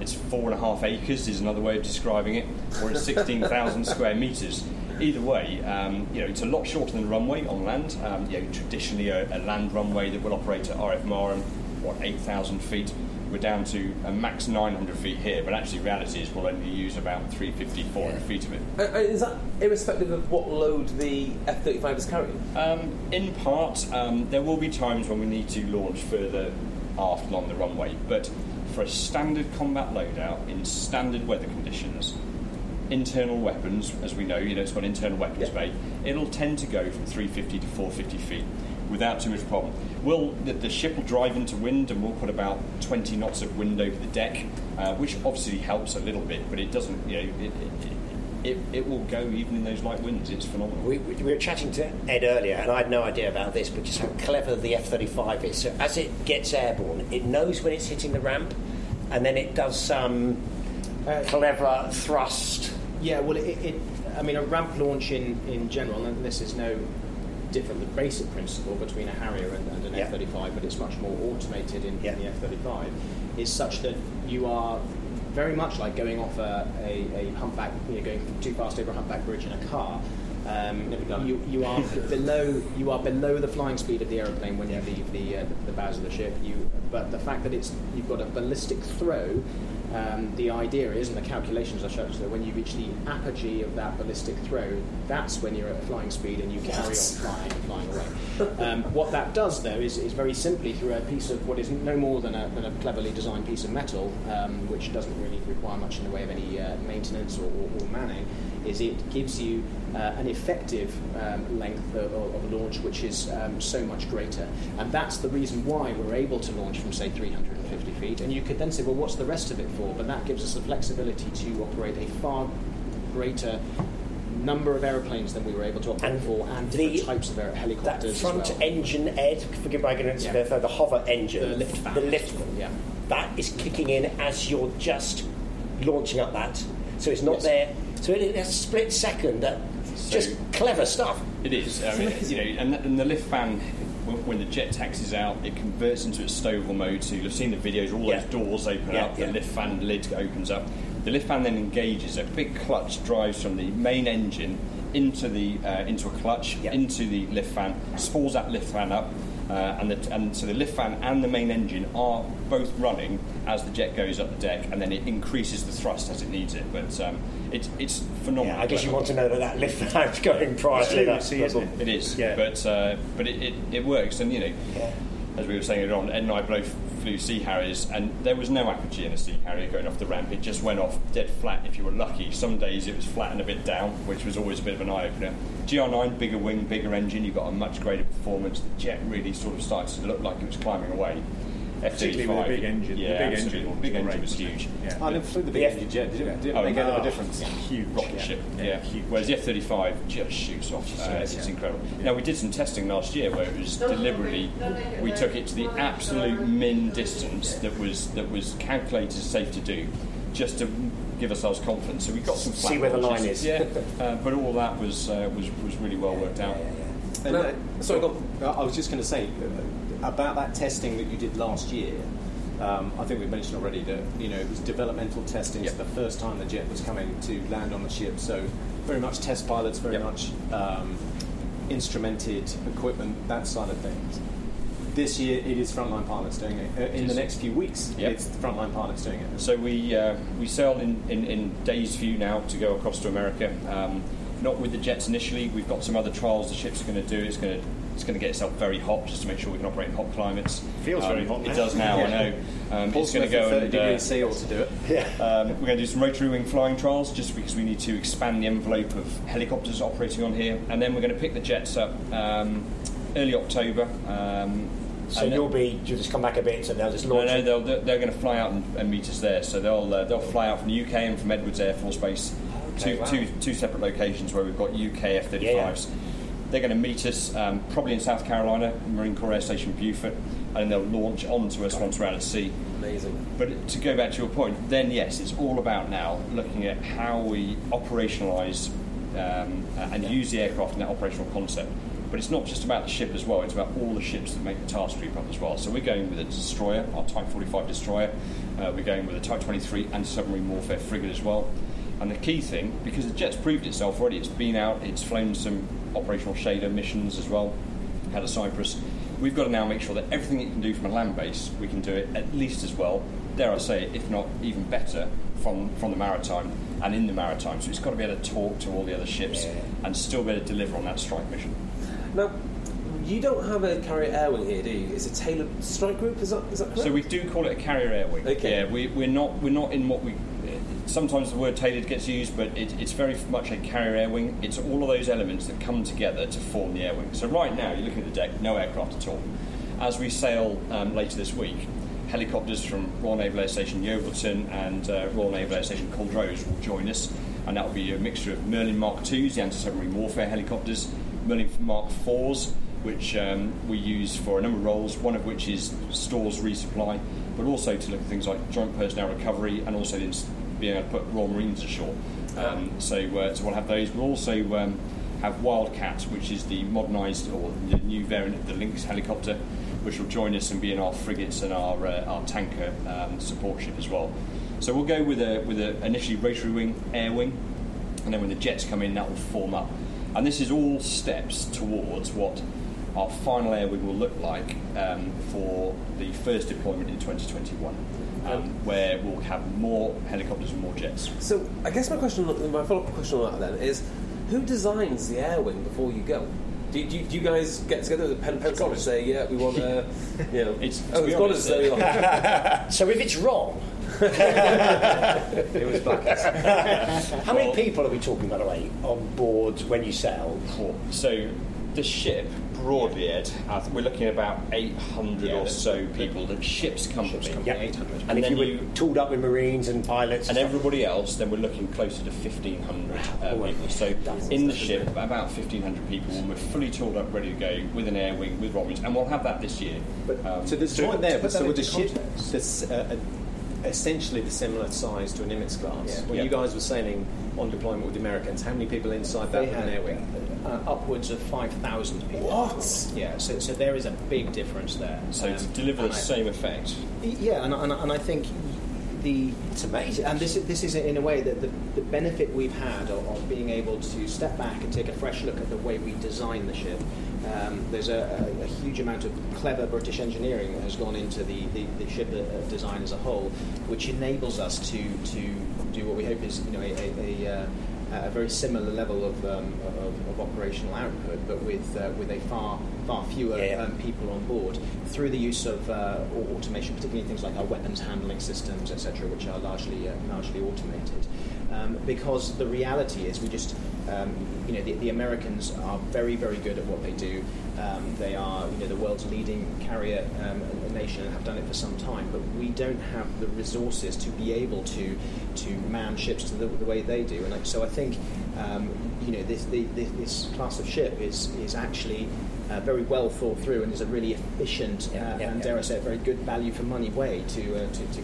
It's 4.5 acres is another way of describing it, or it's 16,000 square metres. Either way, it's a lot shorter than a runway on land. Traditionally, a land runway that will operate at RF Marham, 8,000 feet. We're down to a max 900 feet here, but actually reality is we'll only use about 350, 400 feet of it. And is that irrespective of what load the F-35 is carrying? In part, there will be times when we need to launch further aft along the runway, but for a standard combat loadout in standard weather conditions, internal weapons, as we know, it's got an internal weapons bay, it'll tend to go from 350 to 450 feet without too much problem. The ship will drive into wind and we'll put about 20 knots of wind over the deck, which obviously helps a little bit, but it doesn't, it will go even in those light winds. It's phenomenal. We were chatting to Ed earlier, and I had no idea about this, but just how clever the F-35 is. So as it gets airborne, it knows when it's hitting the ramp, and then it does some clever thrust. Yeah, well, a ramp launch in general, and this is no different, the basic principle between a Harrier and an F-35, but it's much more automated in the F-35, is such that you are very much like going off a humpback, going too fast over a humpback bridge in a car. You are below the flying speed of the aeroplane when you leave the bows of the ship. But the fact that you've got a ballistic throw, the idea is, and the calculations are shown, that when you reach the apogee of that ballistic throw, that's when you're at flying speed and you carry on flying away. What that does, though, is very simply through a piece of what is no more than a cleverly designed piece of metal, which doesn't really require much in the way of any maintenance or manning, is it gives you an effective length of launch, which is so much greater. And that's the reason why we're able to launch from, say, 350 feet. And you could then say, well, what's the rest of it for? But that gives us the flexibility to operate a far greater number of aeroplanes than we were able to operate for, and different types of helicopters. That front engine, Ed, forgive my ignorance, the hover engine. The lift fan. That is kicking in as you're just launching up that. So it's not there. So it is a split second. Just clever stuff. It is. I mean, and the lift fan, when the jet taxi's out, it converts into its stoval mode. So you'll have seen the videos, all those doors open up, the lift fan lid opens up. The lift fan then engages, a big clutch drives from the main engine into the into a clutch, into the lift fan, spools that lift fan up, and so the lift fan and the main engine are both running as the jet goes up the deck, and then it increases the thrust as it needs it. But it's phenomenal. Yeah, I guess you want to know that lift fan's going prior to that. It is, yeah. but it works, and you know. Yeah. As we were saying earlier on, Ed and I both flew Sea Harriers, and there was no apogee in a Sea Harrier going off the ramp. It just went off dead flat if you were lucky. Some days it was flat and a bit down, which was always a bit of an eye-opener. GR9, bigger wing, bigger engine, you got a much greater performance. The jet really sort of started to look like it was climbing away. Particularly with the big engine. Yeah, the big engine was huge. Yeah. I never flew the big engine jet, did it make a difference? Huge. Rocket ship, yeah. Huge. Whereas the F-35 just shoots off. It's incredible. Yeah. Now, we did some testing last year where it was deliberately, we took it to the absolute min distance that was calculated safe to do, just to give ourselves confidence. So we got some flat. See where the line is. Yeah, but all that was really well worked out. I was just going to say... about that testing that you did last year, I think we mentioned already that it was developmental testing. Yep. So the first time the jet was coming to land on the ship, so very much test pilots, very much instrumented equipment, that side of things. This year, it is frontline pilots doing it. In the next few weeks, it's the frontline pilots doing it. So we sail in days' view now to go across to America. Not with the jets initially. We've got some other trials the ship's going to do. It's going to get itself very hot just to make sure we can operate in hot climates. Feels very hot. It does now, I know. It's going to go 30 degrees C to do it. Yeah. We're going to do some rotary wing flying trials just because we need to expand the envelope of helicopters operating on here, and then we're going to pick the jets up early October. So you'll just come back a bit, so they'll just launch. No, they're going to fly out and meet us there. So they'll fly out from the UK and from Edwards Air Force Base. Okay, two separate locations where we've got UK F-35s. They're going to meet us probably in South Carolina, Marine Corps Air Station Beaufort, and they'll launch onto us once we're out at sea. Amazing. But to go back to your point, then yes, it's all about now looking at how we operationalise and use the aircraft in that operational concept. But it's not just about the ship as well, it's about all the ships that make the task group up as well. So we're going with a destroyer, our Type 45 destroyer, we're going with a Type 23 anti-submarine warfare frigate as well. And the key thing, because the jet's proved itself already, it's been out, it's flown some operational shader missions as well, out of Cyprus. We've got to now make sure that everything it can do from a land base, we can do it at least as well, dare I say it, if not even better, from the maritime and in the maritime. So it's got to be able to talk to all the other ships and still be able to deliver on that strike mission. Now, you don't have a carrier air wing here, do you? It's a tailored strike group, is that correct? So we do call it a carrier air wing. Okay. Yeah, we're not in what we... Sometimes the word tailored gets used, but it's very much a carrier air wing. It's all of those elements that come together to form the air wing. So right now, you're looking at the deck, no aircraft at all. As we sail later this week, helicopters from Royal Naval Air Station Yeovilton and Royal Naval Air Station Culdrose will join us, and that will be a mixture of Merlin Mark 2s, the anti-submarine warfare helicopters, Merlin Mark 4s, which we use for a number of roles, one of which is stores resupply, but also to look at things like joint personnel recovery and also the being able to put Royal Marines ashore. So we'll have those. We'll also have Wildcat, which is the modernised or the new variant of the Lynx helicopter, which will join us and be in our frigates and our tanker support ship as well. So we'll go with a initially rotary wing, air wing, and then when the jets come in, that will form up. And this is all steps towards what our final air wing will look like for the first deployment in 2021. Where we'll have more helicopters and more jets. So I guess my follow-up question on that then is, who designs the air wing before you go? Do you guys get together with a pen and pencil and say, we want a... it's got us so long. So if it's wrong... it was buckets. How many people are we talking, by the way, on board when you sail? So the ship... Broadly, Ed, we're looking at about 800 or so people that ships come from. Yeah, 800. And if you were tooled up with Marines and pilots and everybody else, then we're looking closer to 1,500 people. So in the ship, about 1,500 people, and we're fully tooled up, ready to go with an air wing, with Robins, and we'll have that this year. But, so there's one there, but so with the ship, there's essentially the similar size to a Nimitz class. Yeah. When you guys were sailing on deployment with the Americans, how many people inside that with an air wing? Upwards of 5,000 people. What? Yeah, so there is a big difference there. So to deliver the same effect. Yeah, and I think it's amazing, and this is in a way that the benefit we've had of being able to step back and take a fresh look at the way we design the ship. There's a huge amount of clever British engineering that has gone into the ship design as a whole, which enables us to do what we hope is a very similar level of operational output, but with a far fewer people on board through the use of automation, particularly things like our weapons handling systems, etc., which are largely automated. Because the reality is, we just the Americans are very, very good at what they do. They are the world's leading carrier nation and have done it for some time. But we don't have the resources to be able to man ships to the way they do. And so I think this class of ship is actually very well thought through and is a really efficient and dare I say a very good value for money way to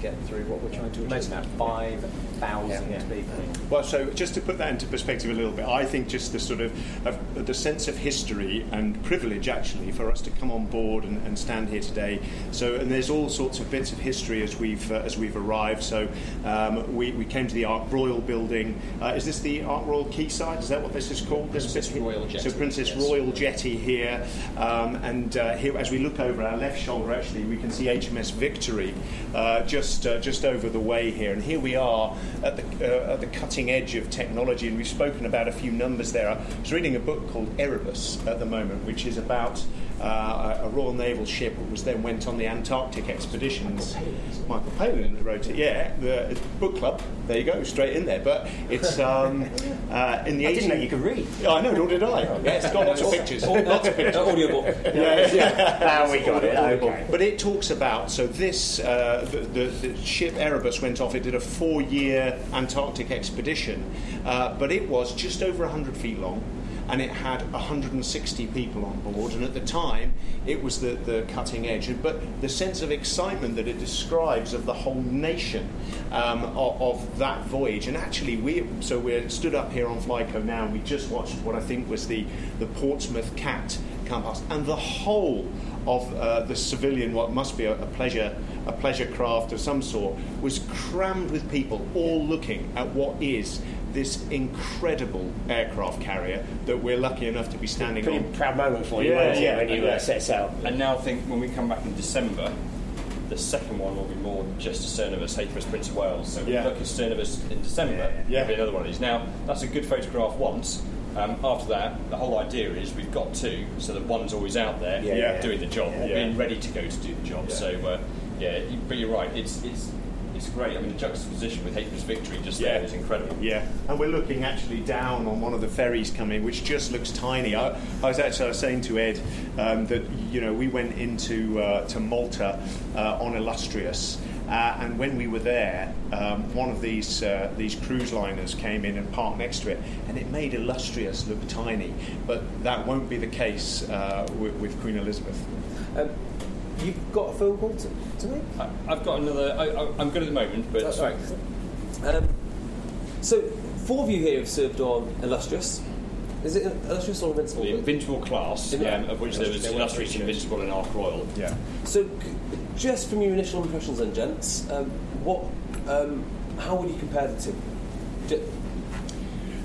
get through what we're trying to achieve. Imagine that 5,000 people. Well, so just to put that into perspective a little bit, I think just the sort of the sense of history and privilege actually for us to come on board and stand here today. So, and there's all sorts of bits of history as we've arrived. So we came to the Ark Royal building. Is this the Ark Royal quayside? Is that what this is called? Princess Royal Jetty. So Princess Royal Jetty here. And here, as we look over our left shoulder, actually, we can see HMS Victory just over the way here. And here we are at the cutting edge of technology. And we've spoken about a few numbers there. I was reading a book called Erebus at the moment, which is about a Royal Naval ship which then went on the Antarctic expeditions. Michael Palin wrote it. Yeah, the book club. There you go, straight in there. But it's in the 18th... I didn't know you could read. Oh, I know, nor did I. Yeah, it's got lots of pictures. Lots of pictures. Audible. Now we got it. Okay. But it talks about, so this, the ship Erebus went off, it did a 4-year Antarctic expedition, but it was just over 100 feet long, and it had 160 people on board, and at the time it was the cutting edge. But the sense of excitement that it describes of the whole nation of that voyage, and actually we're stood up here on Flyco now, and we just watched what I think was the Portsmouth Cat come past, and the whole of the civilian, what must be a pleasure craft of some sort, was crammed with people all looking at what is this incredible aircraft carrier that we're lucky enough to be standing on. Pretty proud moment for you, when you set out. And now I think when we come back in December, the second one will be more just a stern of us, HMS Prince of Wales. So we look at stern of us in December, there'll be another one of these. Now, that's a good photograph once. After that, the whole idea is we've got two, so that one's always out there doing the job, or being ready to go to do the job. Yeah. So, but you're right, it's great. I mean, the juxtaposition with HMS Victory just there is incredible. Yeah, and we're looking actually down on one of the ferries coming, which just looks tiny. I was saying to Ed that we went into to Malta on Illustrious. And when we were there, one of these cruise liners came in and parked next to it, and it made Illustrious look tiny. But that won't be the case with Queen Elizabeth. You've got a phone call to me? I've got another. I'm good at the moment, but that's right. So 4 of you here have served on Illustrious. Is it Illustrious or Invincible? The Invincible class, of which there was Illustrious, Invincible, and Ark Royal. Yeah. So, just from your initial impressions, then, gents, how would you compare the two?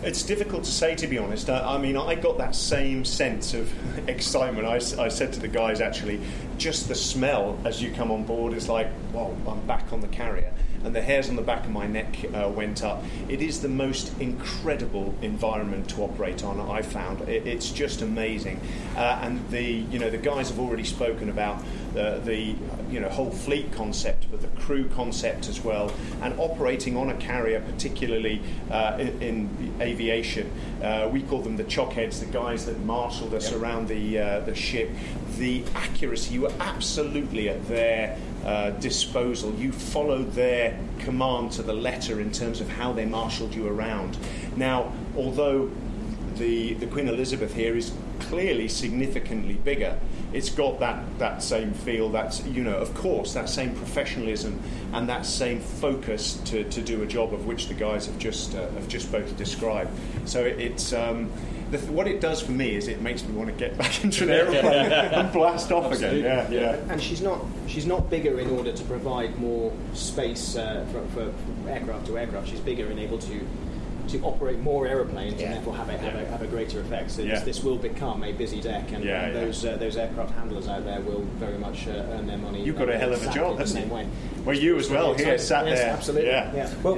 It's difficult to say, to be honest. I mean, I got that same sense of excitement. I said to the guys, actually, just the smell as you come on board is like, well, I'm back on the carrier. And the hairs on the back of my neck went up. It is the most incredible environment to operate on, I found. It's just amazing. And the guys have already spoken about the whole fleet concept, but the crew concept as well. And operating on a carrier, particularly in aviation, we call them the chockheads, the guys that marshalled us around the ship. The accuracy, you were absolutely at their disposal. You followed their command to the letter in terms of how they marshalled you around. Now, although the Queen Elizabeth here is clearly significantly bigger, it's got that same feel, that's of course that same professionalism and that same focus to do a job of which the guys have just both described. So it's what it does for me is it makes me want to get back into an aeroplane and blast off again. And she's not bigger in order to provide more space for aircraft to aircraft. She's bigger and able to operate more aeroplanes and therefore have a greater effect. So this will become a busy deck, and those aircraft handlers out there will very much earn their money. You've got a hell of a job, that's the same way. Well, you as well here, sat there. Yes, absolutely. Yeah. Well,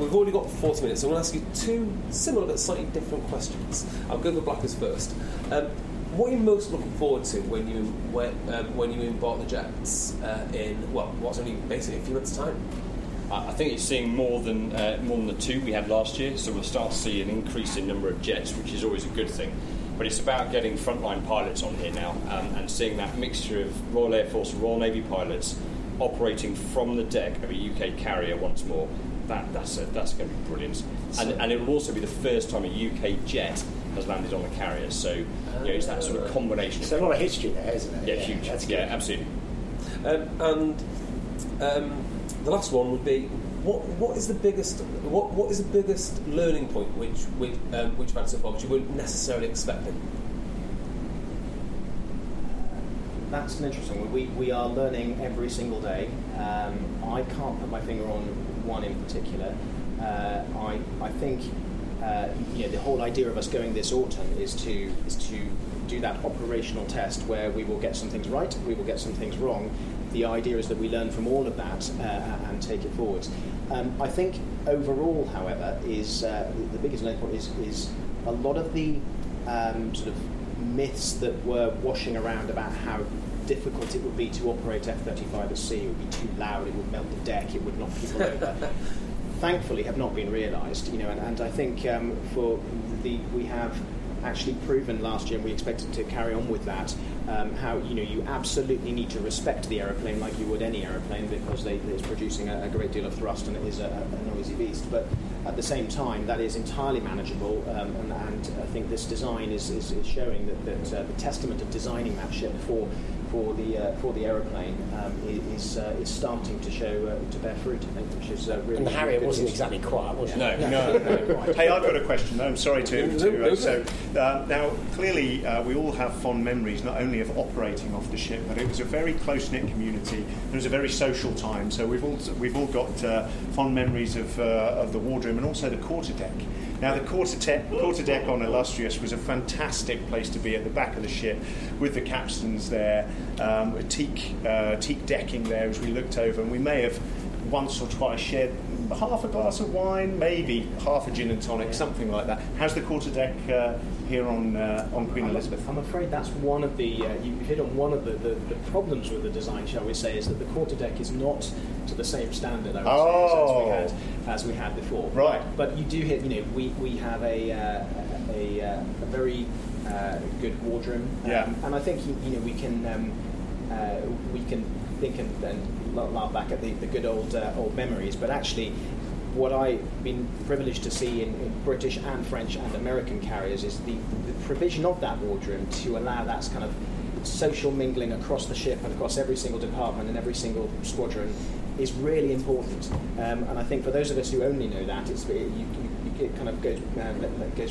we've already got 40 minutes, so I'm going to ask you two similar but slightly different questions. I'll go for Blackers first. What are you most looking forward to when you embark the jets in what's only basically a few months' time? I think it's seeing more than the two we had last year, so we'll start to see an increase in number of jets, which is always a good thing. But it's about getting frontline pilots on here now and seeing that mixture of Royal Air Force and Royal Navy pilots operating from the deck of a UK carrier once more. That's going to be brilliant. And it will also be the first time a UK jet has landed on a carrier, so it's that sort of combination. There's a lot of history there, isn't it? Yeah, huge. Yeah, absolutely. The last one would be what is the biggest learning point which you've had so far, which you wouldn't necessarily expect it? That's an interesting one. We are learning every single day. I can't put my finger on one in particular. I think the whole idea of us going this autumn is to do that operational test where we will get some things right, we will get some things wrong. The idea is that we learn from all of that and take it forwards. I think overall, however, is the biggest learning point is a lot of the sort of myths that were washing around about how difficult it would be to operate F-35 at sea. It would be too loud. It would melt the deck. It would knock people over. Thankfully, have not been realised. And I think we have actually proven last year, and we expected to carry on with that, how you absolutely need to respect the aeroplane like you would any aeroplane, because it's producing a great deal of thrust and it is a noisy beast. But at the same time, that is entirely manageable, and I think this design is showing that the testament of designing that ship for the aeroplane is starting to show to bear fruit, I think, which is really. And the Harrier wasn't exactly quiet, was it? No. Hey, I've got a question. I'm sorry to now clearly we all have fond memories not only of operating off the ship, but it was a very close knit community. It was a very social time, so we've all got fond memories of the wardroom and also the quarter deck. Now, the quarter deck on Illustrious was a fantastic place to be, at the back of the ship with the capstans there, a teak decking there as we looked over, and we may have once or twice shared half a glass of wine, maybe half a gin and tonic, something like that. How's the quarter deck here on Queen Elizabeth? I'm afraid that's one of the you hit on one of the problems with the design, shall we say, is that the quarter deck is not to the same standard as we had before. Right. But you do hit. We have a very good wardroom. And I think we can think and laugh back at the good old memories, but actually what I've been privileged to see in British and French and American carriers is the provision of that wardroom to allow that kind of social mingling across the ship and across every single department and every single squadron is really important. And I think for those of us who only know that, it kind of goes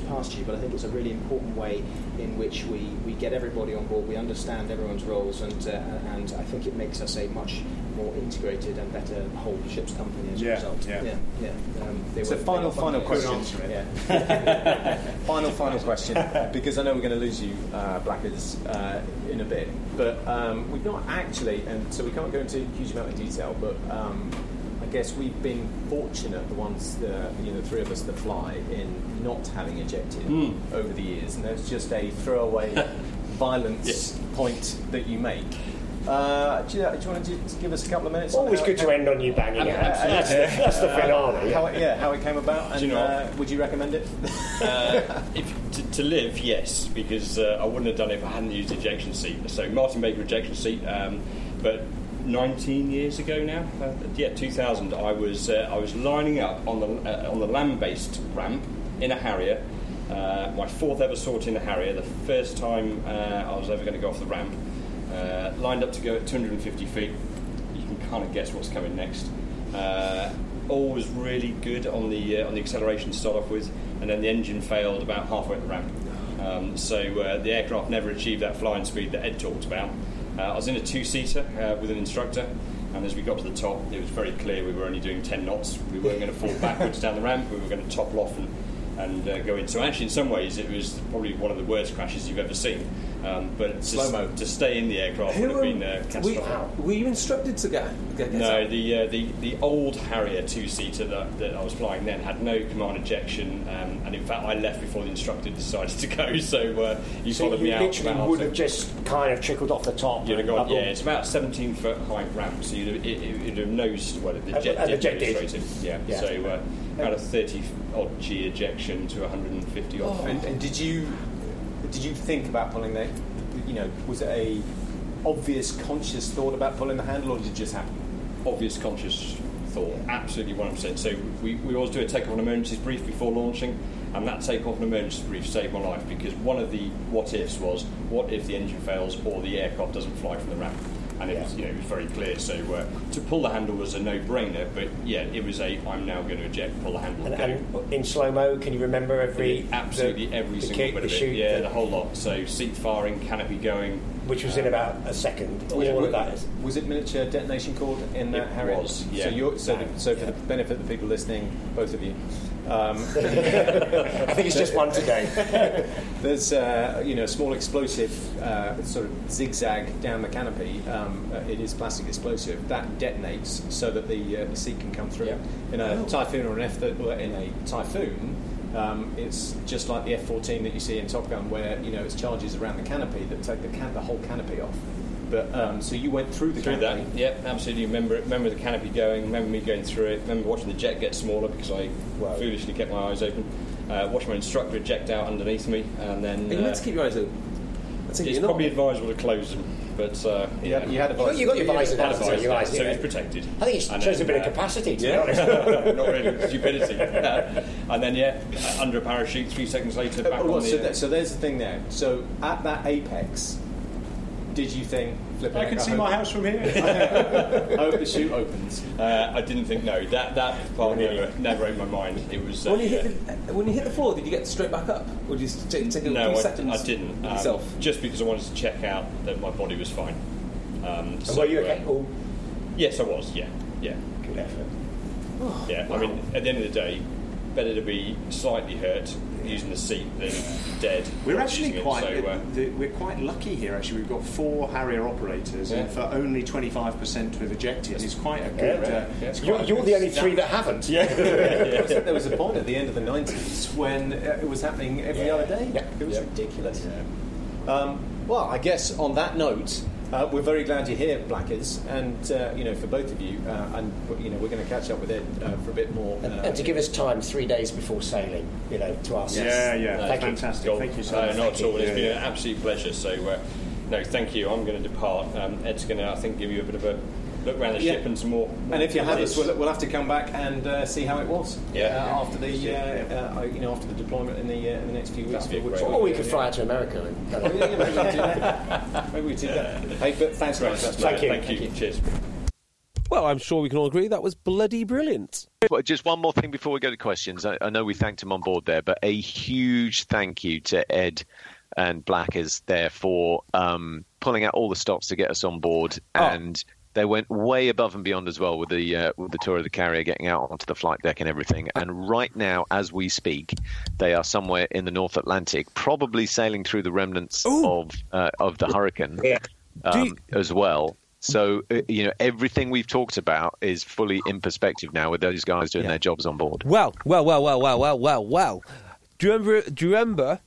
past you, but I think it's a really important way in which we get everybody on board, we understand everyone's roles, and I think it makes us a much more integrated and better whole ship's company as a result. So final question. Final question, because I know we're going to lose you, Blackers, in a bit, but we've not actually, and so we can't go into a huge amount of detail, but I guess we've been fortunate, the ones, the three of us that fly, in not having ejected over the years, and there's just a throwaway violence point that you make. Do you want to give us a couple of minutes? Always good to end on you banging out. That's the finale. How it came about, and would you recommend it? To live, yes, because I wouldn't have done it if I hadn't used ejection seat. So Martin Baker ejection seat, but 19 years ago now, 2000. I was lining up on the land-based ramp in a Harrier. My fourth ever sortie in a Harrier. The first time I was ever going to go off the ramp. Lined up to go at 250 feet. You can kind of guess what's coming next. always really good on the acceleration to start off with, and then the engine failed about halfway up the ramp. So the aircraft never achieved that flying speed that Ed talked about. I was in a two-seater with an instructor, and as we got to the top, it was very clear we were only doing 10 knots. We weren't going to fall backwards down the ramp. We were going to topple off and go in. So actually, in some ways, it was probably one of the worst crashes you've ever seen. But to stay in the aircraft would have been catastrophic. Were you instructed to go? No, the old Harrier two-seater that I was flying then had no command ejection, and in fact I left before the instructor decided to go, so followed me out. You literally would have just kind of trickled off the top. It's about 17-foot high ramp, so you'd have nosed, well, the jet did. Yeah. So about a 30-odd G ejection to 150-odd feet. And did you think about pulling the, was it a obvious conscious thought about pulling the handle, or did it just happen? Obvious conscious thought, absolutely 100%. So we always do a takeoff and emergencies brief before launching, and that takeoff and emergencies brief saved my life, because one of the what-ifs was, what if the engine fails or the aircraft doesn't fly from the ramp? And it was, it was very clear. So to pull the handle was a no-brainer, but it was I'm now going to eject, pull the handle, and in slow-mo, can you remember every... Absolutely every single bit of it. Yeah, the whole lot. So seat firing, canopy going... Which was in about a second. Was it miniature detonation cord in that Harrier? It was, yeah. So for the benefit of the people listening, both of you... I think it's just one today. There's a small explosive sort of zigzag down the canopy. It is plastic explosive that detonates so that the seat can come through. Yep. In a Typhoon or an Typhoon, it's just like the F-14 that you see in Top Gun, where it's charges around the canopy that take the whole canopy off. But so you went through canopy. That, yep, absolutely. Remember the canopy going. Remember me going through it. Remember watching the jet get smaller because I foolishly kept my eyes open. Watched my instructor eject out underneath me, and then. Are you meant to keep your eyes open? It's probably advisable to close them, but you had a visor. You got your visor down, so it's protected. I think it shows a bit of capacity, to be honest. Not really stupidity. And then under a parachute, 3 seconds later, back on the. So there's the thing there. So at that apex, did you think? I can see my house from here. I hope the chute opens. I didn't think that part never opened my mind. It was when you hit the floor. Did you get straight back up, or did you take a few seconds? I didn't. Just because I wanted to check out that my body was fine. Were you okay? Yes, I was. Yeah. Good effort. I mean, at the end of the day, better to be slightly hurt using the seat than dead. We're actually we're quite lucky here. Actually, we've got 4 Harrier operators, and for only 25% with ejected, it's quite a good. You're the only 3 that haven't. I think there was a point at the end of the 90s when it was happening every other day. Yeah. It was ridiculous. Yeah. Well, I guess on that note. We're very glad you're here, Blackers, and for both of you, and we're going to catch up with Ed for a bit more. And to give us time, 3 days before sailing, to ask. Fantastic. Thank you so much. Not at all. It's been an absolute pleasure. So, thank you. I'm going to depart. Ed's going to, I think, give you a bit of a look around the ship and some more. And if you have us, we'll have to come back and see how it was. After the deployment in the next few weeks. Or we could fly out to America. Maybe we did that. Hey, but thanks very much. Thank you. Cheers. Well, I'm sure we can all agree that was bloody brilliant. Just one more thing before we go to questions. I know we thanked him on board there, but a huge thank you to Ed and Blackers there for pulling out all the stops to get us on board and. They went way above and beyond as well with the tour of the carrier, getting out onto the flight deck and everything. And right now, as we speak, they are somewhere in the North Atlantic, probably sailing through the remnants of the hurricane as well. So, everything we've talked about is fully in perspective now with those guys doing their jobs on board. Well. Do you remember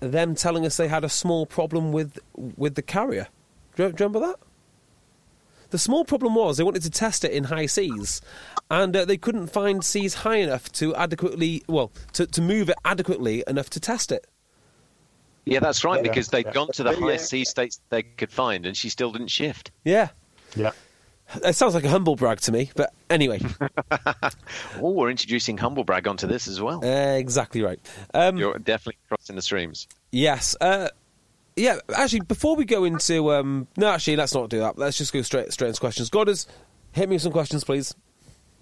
them telling us they had a small problem with the carrier? Do you remember that? The small problem was they wanted to test it in high seas, and they couldn't find seas high enough to adequately, to move it adequately enough to test it. Yeah, that's right, because they'd gone to the highest sea states they could find, and she still didn't shift. Yeah. Yeah. It sounds like a humble brag to me, but anyway. We're introducing humble brag onto this as well. Exactly right. You're definitely crossing the streams. Yes. Yeah, actually, before we go into... no, actually, let's not do that. Let's just go straight into questions. Goddard, hit me with some questions, please.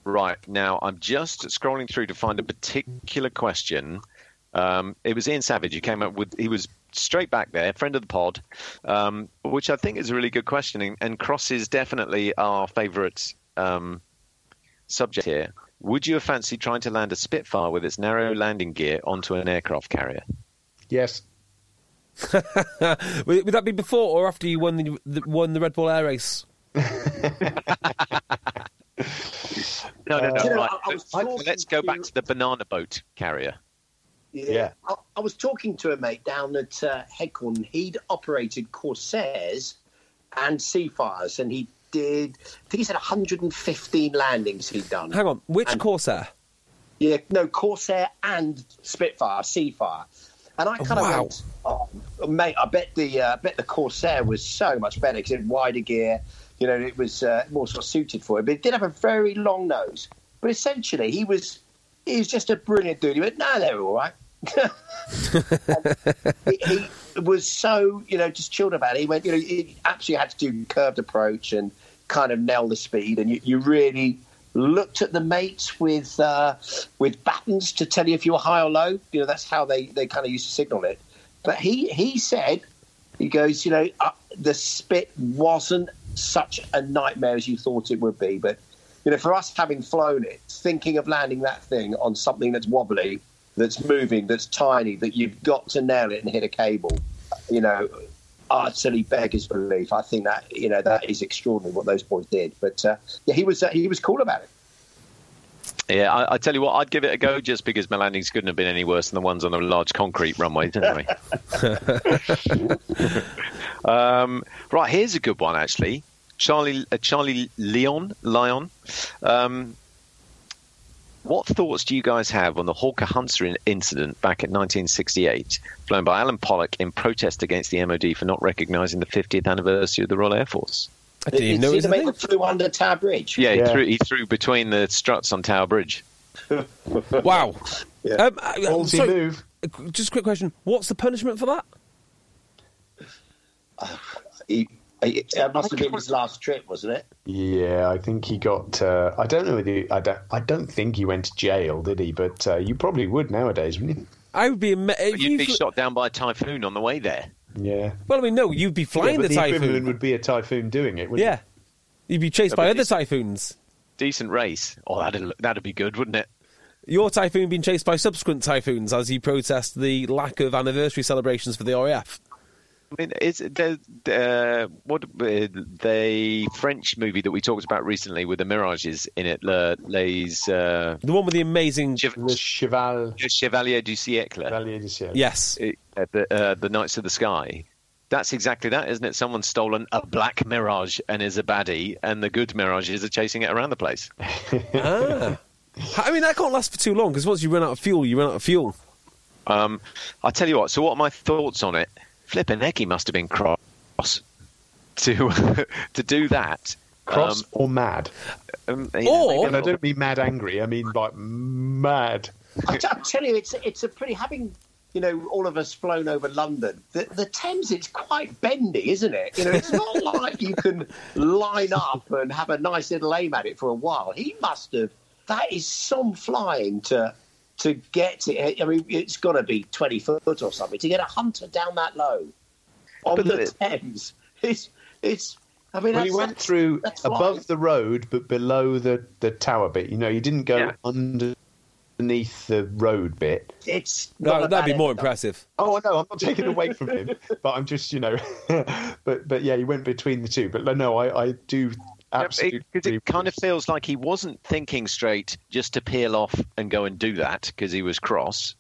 Right. Now, I'm just scrolling through to find a particular question. It was Ian Savage who came up with – he was straight back there, friend of the pod, which I think is a really good question and crosses definitely our favourite subject here. Would you have fancied trying to land a Spitfire with its narrow landing gear onto an aircraft carrier? Yes. Would that be before or after you won the Red Bull Air Race? No. Right. Let's go back to the banana boat carrier. Yeah. I was talking to a mate down at Headcorn. He'd operated Corsairs and Seafires, and he did, I think he said 115 landings he'd done. Hang on, which Corsair? Yeah, no, Corsair and Spitfire, Seafire. And I kind of went, oh, mate, I bet the Corsair was so much better because it had wider gear. You know, it was more sort of suited for it. But it did have a very long nose. But essentially, he was just a brilliant dude. He went, no, they're all right. he was so, you know, just chilled about it. He went, you know, he actually had to do curved approach and kind of nail the speed. And you really looked at the mates with batons to tell you if you were high or low. You know, that's how they kind of used to signal it. But he said, he goes, you know, the Spit wasn't such a nightmare as you thought it would be. But, you know, for us having flown it, thinking of landing that thing on something that's wobbly, that's moving, that's tiny, that you've got to nail it and hit a cable, you know, utterly beggars belief. I think that, you know, that is extraordinary what those boys did. But, yeah, he was cool about it. Yeah, I tell you what, I'd give it a go just because my landings couldn't have been any worse than the ones on the large concrete runway, didn't they? Right, here's a good one, actually. Charlie Lyon. What thoughts do you guys have on the Hawker Hunter incident back in 1968, flown by Alan Pollock in protest against the MOD for not recognising the 50th anniversary of the Royal Air Force? I didn't know it flew under Tower Bridge. Yeah, yeah. He threw between the struts on Tower Bridge. Wow. Yeah. Sorry, move. Just a quick question. What's the punishment for that? It must have been his last trip, wasn't it? Yeah, I think he got. I don't know. I don't think he went to jail, did he? But you probably would nowadays, wouldn't you? I would be. You'd be shot down by a typhoon on the way there. Yeah. Well, I mean, no, you'd be flying the typhoon. The equivalent would be a typhoon doing it, wouldn't it? Yeah, you'd be chased by other typhoons. Decent race. Oh, that'd be good, wouldn't it? Your typhoon being chased by subsequent typhoons as you protest the lack of anniversary celebrations for the RAF. I mean, the French movie that we talked about recently with the Mirages in it, the one with the amazing Chevalier du Siècle. Yes. The Knights of the Sky. That's exactly that, isn't it? Someone's stolen a black Mirage and is a baddie, and the good Mirages are chasing it around the place. I mean, that can't last for too long, because once you run out of fuel, you run out of fuel. I tell you what, so what are my thoughts on it? Flippin' heck, he must have been cross to do that. Cross or mad? And I don't mean mad angry, I mean like mad. I'm telling you, it's a pretty... Having, you know, all of us flown over London, the Thames, it's quite bendy, isn't it? You know, it's not like you can line up and have a nice little aim at it for a while. He must have... That is some flying to get it. I mean, it's got to be 20 foot or something to get a Hunter down that low on the Thames. It's. I mean, well, he went through above the road, but below the tower bit. You know, you didn't go underneath the road bit. It's no, that'd be more impressive. Oh no, I'm not taking away from him, but I'm just, you know, but yeah, he went between the two. But no, I do. Absolutely. Because it kind of feels like he wasn't thinking straight just to peel off and go and do that because he was cross.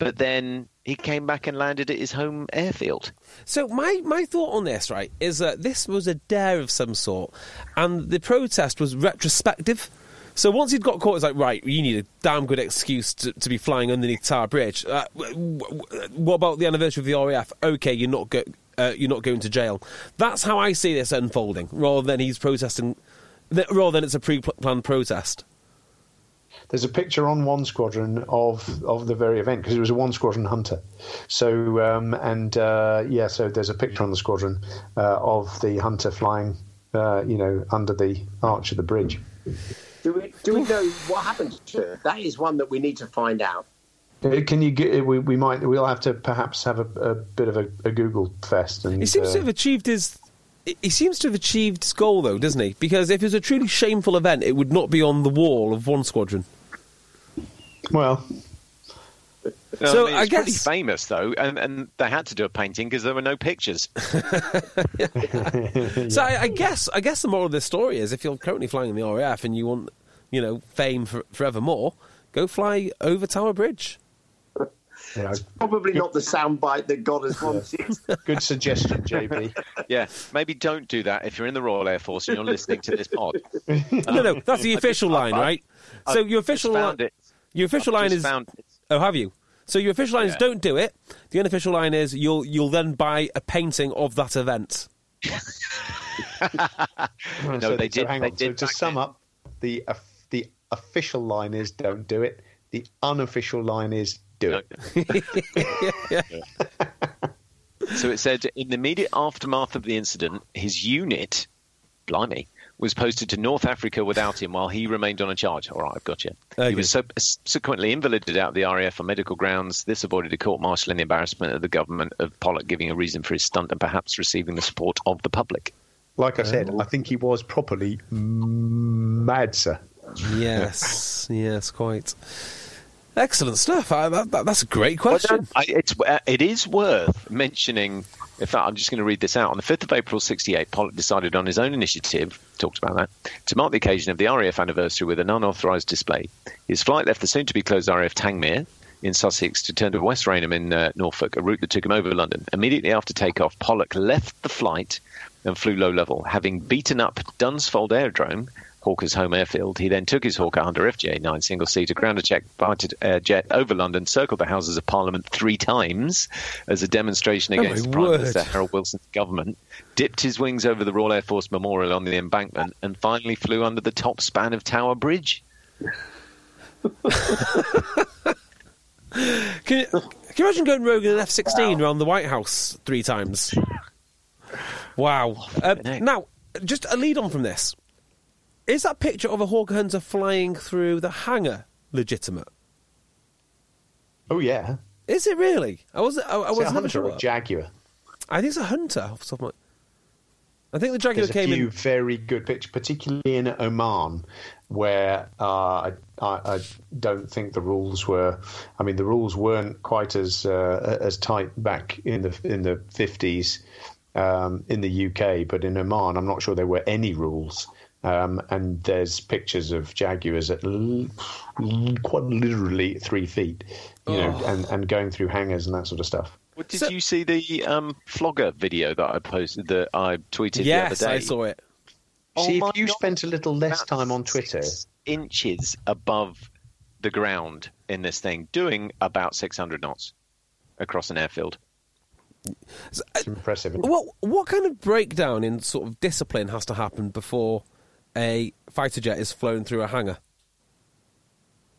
But then he came back and landed at his home airfield. So my thought on this, right, is that this was a dare of some sort and the protest was retrospective. So once he'd got caught, it's like, right, you need a damn good excuse to be flying underneath Tower Bridge. What about the anniversary of the RAF? Okay, you're not going to jail. That's how I see this unfolding, rather than he's protesting, rather than it's a pre-planned protest. There's a picture on One Squadron of the very event, because it was a One Squadron Hunter. So, so there's a picture on the squadron of the Hunter flying, you know, under the arch of the bridge. Do we know what happened to her? That is one that we need to find out. Can you get? We'll have to perhaps have a bit of a Google fest. And he seems to have achieved his. He seems to have achieved his goal, though, doesn't he? Because if it was a truly shameful event, it would not be on the wall of one squadron. Well. So I mean, it's pretty famous though, and they had to do a painting because there were no pictures. Yeah. So I guess the moral of this story is, if you're currently flying in the RAF and you want, you know, fame forevermore, go fly over Tower Bridge. Yeah, it's probably not the soundbite that God has wanted. Good suggestion, JP. Yeah, maybe don't do that if you're in the Royal Air Force and you're listening to this pod. No, that's the official line, right? So your official line is don't do it. The unofficial line is you'll then buy a painting of that event. So to sum up, the official line is don't do it. The unofficial line is do it. So it said, in the immediate aftermath of the incident, his unit, blimey, was posted to North Africa without him while he remained on a charge. All right, I've got you. Okay. He was subsequently invalided out of the RAF on medical grounds. This avoided a court-martial and the embarrassment of the government of Pollock giving a reason for his stunt and perhaps receiving the support of the public. Like I said, I think he was properly mad, sir. Yes, yes, quite. Excellent stuff. That's a great question. It is worth mentioning. In fact, I'm just going to read this out. On the 5th of April, 1968, Pollock decided on his own initiative, talked about that, to mark the occasion of the RAF anniversary with an unauthorised display. His flight left the soon-to-be-closed RAF Tangmere in Sussex to turn to West Raynham in Norfolk, a route that took him over London. Immediately after takeoff, Pollock left the flight and flew low-level, having beaten up Dunsfold Aerodrome, Hawker's home airfield. He then took his Hawker Hunter FJ9 single-seater, ground attack jet over London, circled the Houses of Parliament 3 times as a demonstration against Prime Minister Harold Wilson's government, dipped his wings over the Royal Air Force Memorial on the embankment, and finally flew under the top span of Tower Bridge. Can you imagine going rogue in an F-16 around the White House 3 times? Wow. Now, just a lead on from this. Is that picture of a Hawker Hunter flying through the hangar legitimate? Oh, yeah. Is it really? I wasn't never sure. Is it a Hunter or a Jaguar? I think it's a Hunter off the top of my... I think the Jaguar came in... There's a few very good pictures, particularly in Oman, where I don't think the rules were... I mean, the rules weren't quite as tight back in the 50s in the UK, but in Oman, I'm not sure there were any rules. And there's pictures of Jaguars at quite literally 3 feet, you know, and going through hangars and that sort of stuff. Well, did you see the flogger video that I posted, that I tweeted the other day? Yes, I saw it. See, if you spent a little less time on Twitter... 6 inches above the ground in this thing, doing about 600 knots across an airfield. It's impressive. What kind of breakdown in sort of discipline has to happen before a fighter jet is flown through a hangar?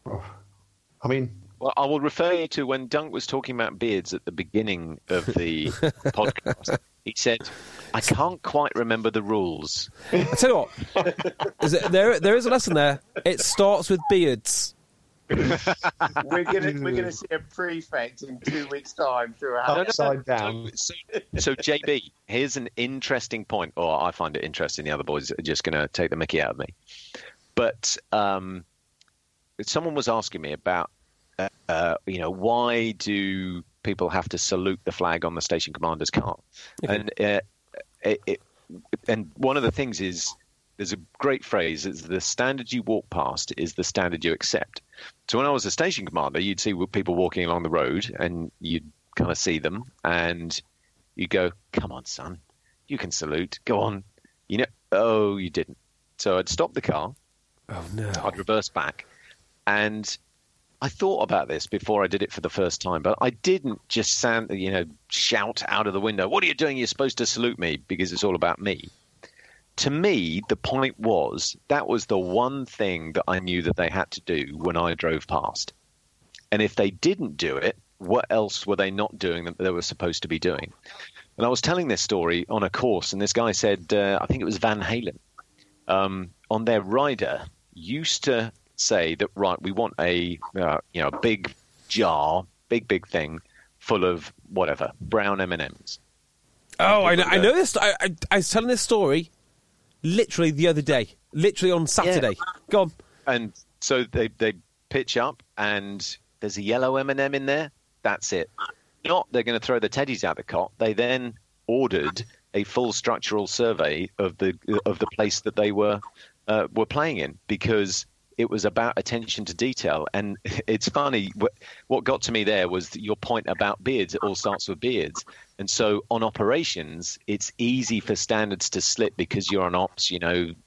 I will refer you to when Dunk was talking about beards at the beginning of the podcast. He said, I can't quite remember the rules. I tell you what, there is a lesson there. It starts with beards. We're gonna see a prefect in 2 weeks' time through a upside down. So JB, here's an interesting point, or I find it interesting. The other boys are just gonna take the mickey out of me. But someone was asking me about, why do people have to salute the flag on the station commander's car? And one of the things is, there's a great phrase, it's the standard you walk past is the standard you accept. So when I was a station commander, you'd see people walking along the road and you'd kind of see them and you go, come on, son, you can salute, go on. You know, oh, you didn't. So I'd stop the car. Oh, no. I'd reverse back. And I thought about this before I did it for the first time, but I didn't just shout out of the window, what are you doing? You're supposed to salute me, because it's all about me. To me, the point was, that was the one thing that I knew that they had to do when I drove past. And if they didn't do it, what else were they not doing that they were supposed to be doing? And I was telling this story on a course, and this guy said, I think it was Van Halen, on their rider, used to say that, right, we want a big jar, big thing full of whatever, brown M&Ms. Oh, I know this. I was telling this story literally the other day, literally on Saturday. Yeah. Go on. And so they pitch up and there's a yellow M&M in there. That's it. Not they're going to throw the teddies out the cot. They then ordered a full structural survey of the place that they were playing in, because it was about attention to detail. And it's funny, what got to me there was your point about beards. It all starts with beards. And so on operations, it's easy for standards to slip because you're on ops,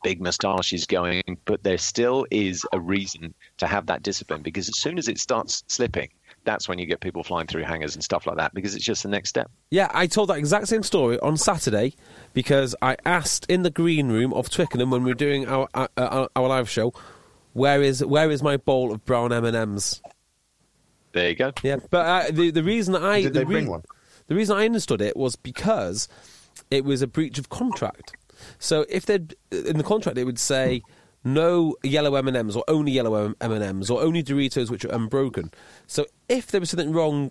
big moustaches going, but there still is a reason to have that discipline, because as soon as it starts slipping, that's when you get people flying through hangars and stuff like that, because it's just the next step. Yeah, I told that exact same story on Saturday, because I asked in the green room of Twickenham when we were doing our live show, where is my bowl of brown M&Ms? There you go. Yeah, but the reason that I... Did they bring one? The reason I understood it was because it was a breach of contract. So if they'd... In the contract, it would say... no yellow M&Ms, or only yellow M&Ms, or only Doritos which are unbroken. So if there was something wrong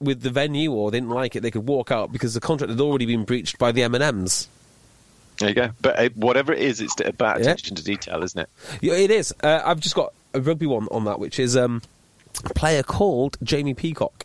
with the venue or they didn't like it, they could walk out because the contract had already been breached by the M&Ms. There you go. But whatever it is, it's about attention to detail, isn't it? Yeah, it is. I've just got a rugby one on that, which is a player called Jamie Peacock,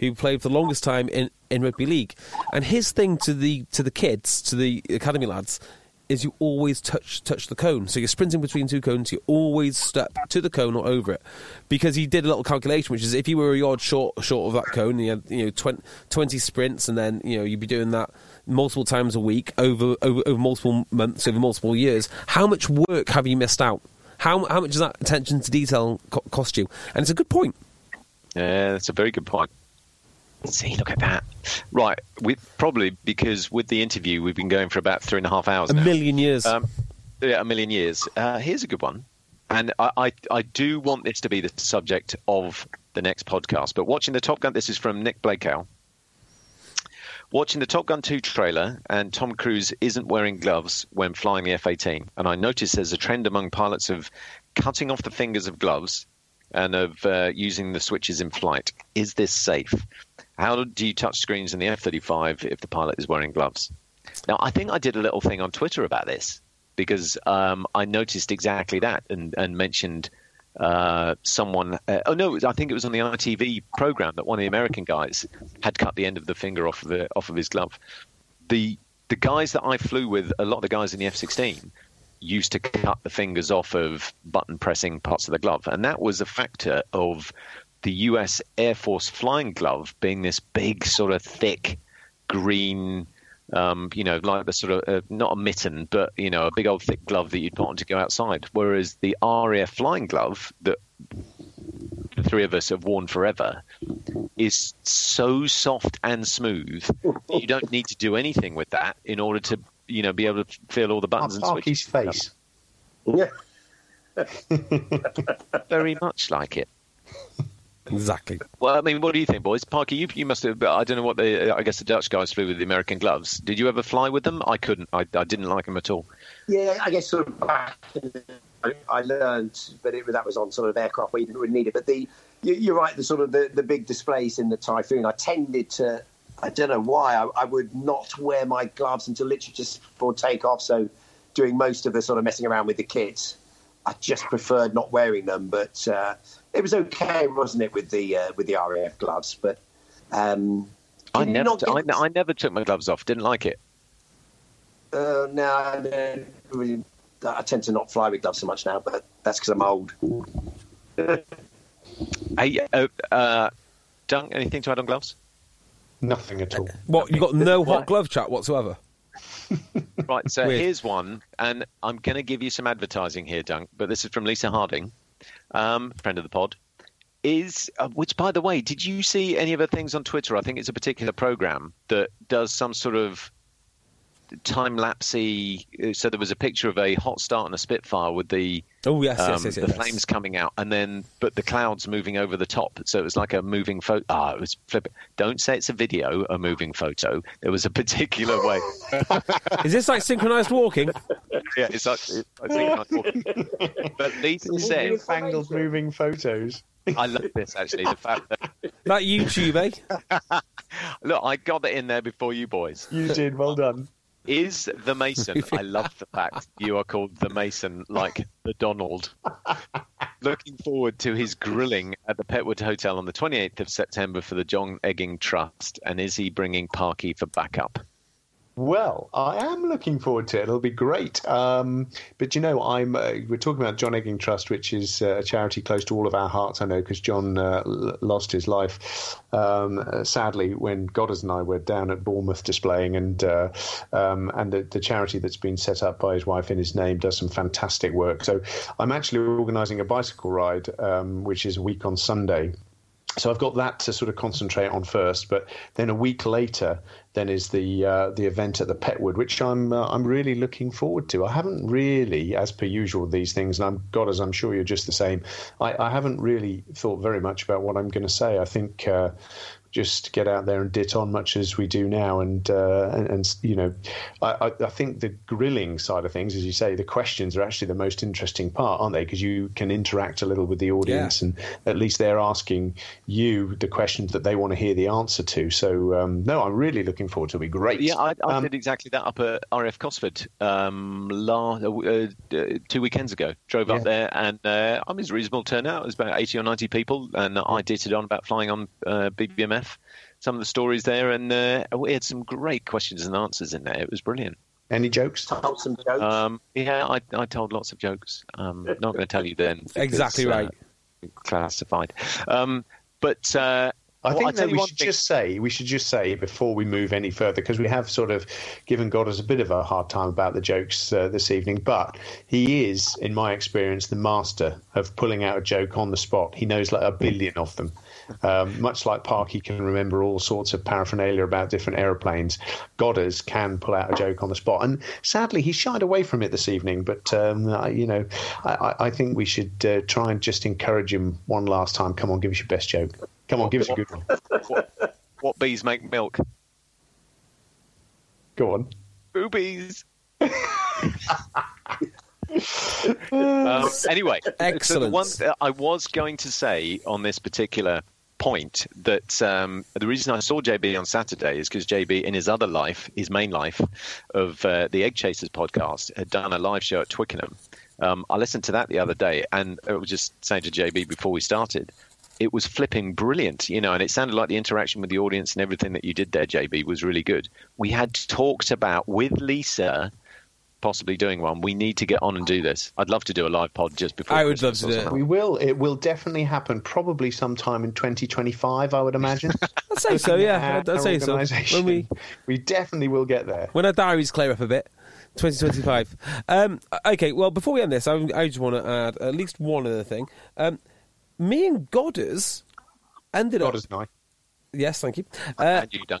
who played for the longest time in rugby league. And his thing to the kids, to the academy lads, is you always touch the cone. So you're sprinting between two cones, you always step to the cone or over it. Because he did a little calculation, which is if you were a yard short of that cone, you had 20 sprints, and then you'd be doing that multiple times a week over multiple months, over multiple years, how much work have you missed out? How much does that attention to detail cost you? And it's a good point. Yeah, that's a very good point. See, look at that. Right, because with the interview, we've been going for about 3.5 hours now. A million years. Here's a good one. And I do want this to be the subject of the next podcast. But watching the Top Gun, this is from Nick Blakeow. Watching the Top Gun 2 trailer, and Tom Cruise isn't wearing gloves when flying the F-18. And I noticed there's a trend among pilots of cutting off the fingers of gloves and of using the switches in flight. Is this safe? How do you touch screens in the F-35 if the pilot is wearing gloves? Now, I think I did a little thing on Twitter about this, because I noticed exactly that and mentioned someone... I think it was on the ITV programme that one of the American guys had cut the end of the finger off of his glove. The guys that I flew with, a lot of the guys in the F-16, used to cut the fingers off of button-pressing parts of the glove. And that was a factor of... the US Air Force flying glove being this big sort of thick green, like the sort of, not a mitten, but, a big old thick glove that you'd put on to go outside. Whereas the RAF flying glove that the three of us have worn forever is so soft and smooth, you don't need to do anything with that in order to, be able to feel all the buttons and switches. Face. Yeah. Very much like it. Exactly. Well, I mean, what do you think, boys? Parker, you must have... I don't know what I guess the Dutch guys flew with the American gloves. Did you ever fly with them? I couldn't. I didn't like them at all. Yeah, I guess sort of back... I learned, but that was on sort of aircraft where you didn't really need it. But you're right, the sort of the big displays in the Typhoon, I tended to... I don't know why. I would not wear my gloves until literally just before takeoff. So doing most of the sort of messing around with the kits, I just preferred not wearing them. But... it was okay, wasn't it, with the RAF gloves? But I never took my gloves off. Didn't like it. No, I tend to not fly with gloves so much now, but that's because I'm old. Hey, Dunk, anything to add on gloves? Nothing at all. What, you got no hot glove chat whatsoever? Right, so here's one, and I'm going to give you some advertising here, Dunk. But this is from Lisa Harding. Friend of the pod, which, by the way, did you see any of her things on Twitter? I think it's a particular program that does some sort of time-lapsey. So there was a picture of a hot start and a Spitfire with the yes, flames coming out, and then but the clouds moving over the top. So it was like a moving photo. It was flipping. Don't say it's a video, a moving photo. There was a particular way. Is this like synchronized walking? Yeah, it's actually, I think, but Lisa says Bangles moving photos. I love this, actually. The fact that YouTube, eh? Look, I got it in there before you boys. You did. Well done. Is the Mason. I love the fact you are called the Mason, like the Donald. Looking forward to his grilling at the Petwood Hotel on the 28th of September for the John Egging Trust. And is he bringing Parky for backup? Well, I am looking forward to it. It'll be great. But, you know, we're talking about John Egging Trust, which is a charity close to all of our hearts, I know, because John lost his life, sadly, when Goddard and I were down at Bournemouth displaying. And the charity that's been set up by his wife in his name does some fantastic work. So I'm actually organising a bicycle ride, which is a week on Sunday. So I've got that to sort of concentrate on first, but then a week later, then is the event at the Petwood, which I'm really looking forward to. I haven't really, as per usual, these things, and I'm sure you're just the same. I haven't really thought very much about what I'm going to say. I think just get out there and dit on, much as we do now, and you know, I think the grilling side of things, as you say, the questions are actually the most interesting part, aren't they? Because you can interact a little with the audience, yeah. And at least they're asking you the questions that they want to hear the answer to. So no, I'm really looking forward to. Be great. Yeah, I did exactly that up at RAF Cosford 2 weekends ago. Drove up there, and I mean, it was a reasonable turnout. It was about 80 or 90 people, and I ditted on about flying on BBMF, some of the stories there, and we had some great questions and answers in there. It was brilliant. Any jokes? I told some jokes. Yeah, I told lots of jokes. Not going to tell you then. Because, exactly right. Classified. I think that we should just say before we move any further, because we have sort of given Goddard a bit of a hard time about the jokes this evening, but he is, in my experience, the master of pulling out a joke on the spot. He knows like a billion of them. Much like Parky can remember all sorts of paraphernalia about different aeroplanes, Goddard can pull out a joke on the spot. And sadly, he shied away from it this evening, but, you know, I think we should try and just encourage him one last time. Come on, give us your best joke. Come on, give us a good one. What bees make milk? Go on. Boobies. Anyway, excellent. So the one that I was going to say on this particular point, that the reason I saw JB on Saturday is because JB, in his other life, his main life of the Egg Chasers podcast, had done a live show at Twickenham. I listened to that the other day, and I was just saying to JB before we started, it was flipping brilliant, you know, and it sounded like the interaction with the audience and everything that you did there, JB, was really good. We had talked about, with Lisa possibly doing one, we need to get on and do this. I'd love to do a live pod just before. I would love to do it. We will. It will definitely happen, probably sometime in 2025, I would imagine. I'd say so, yeah. I'd say so. When we definitely will get there. When our diaries clear up a bit. 2025. Okay, well, before we end this, I just want to add at least one other thing. Me and Godders ended up... Godders and I. Yes, thank you.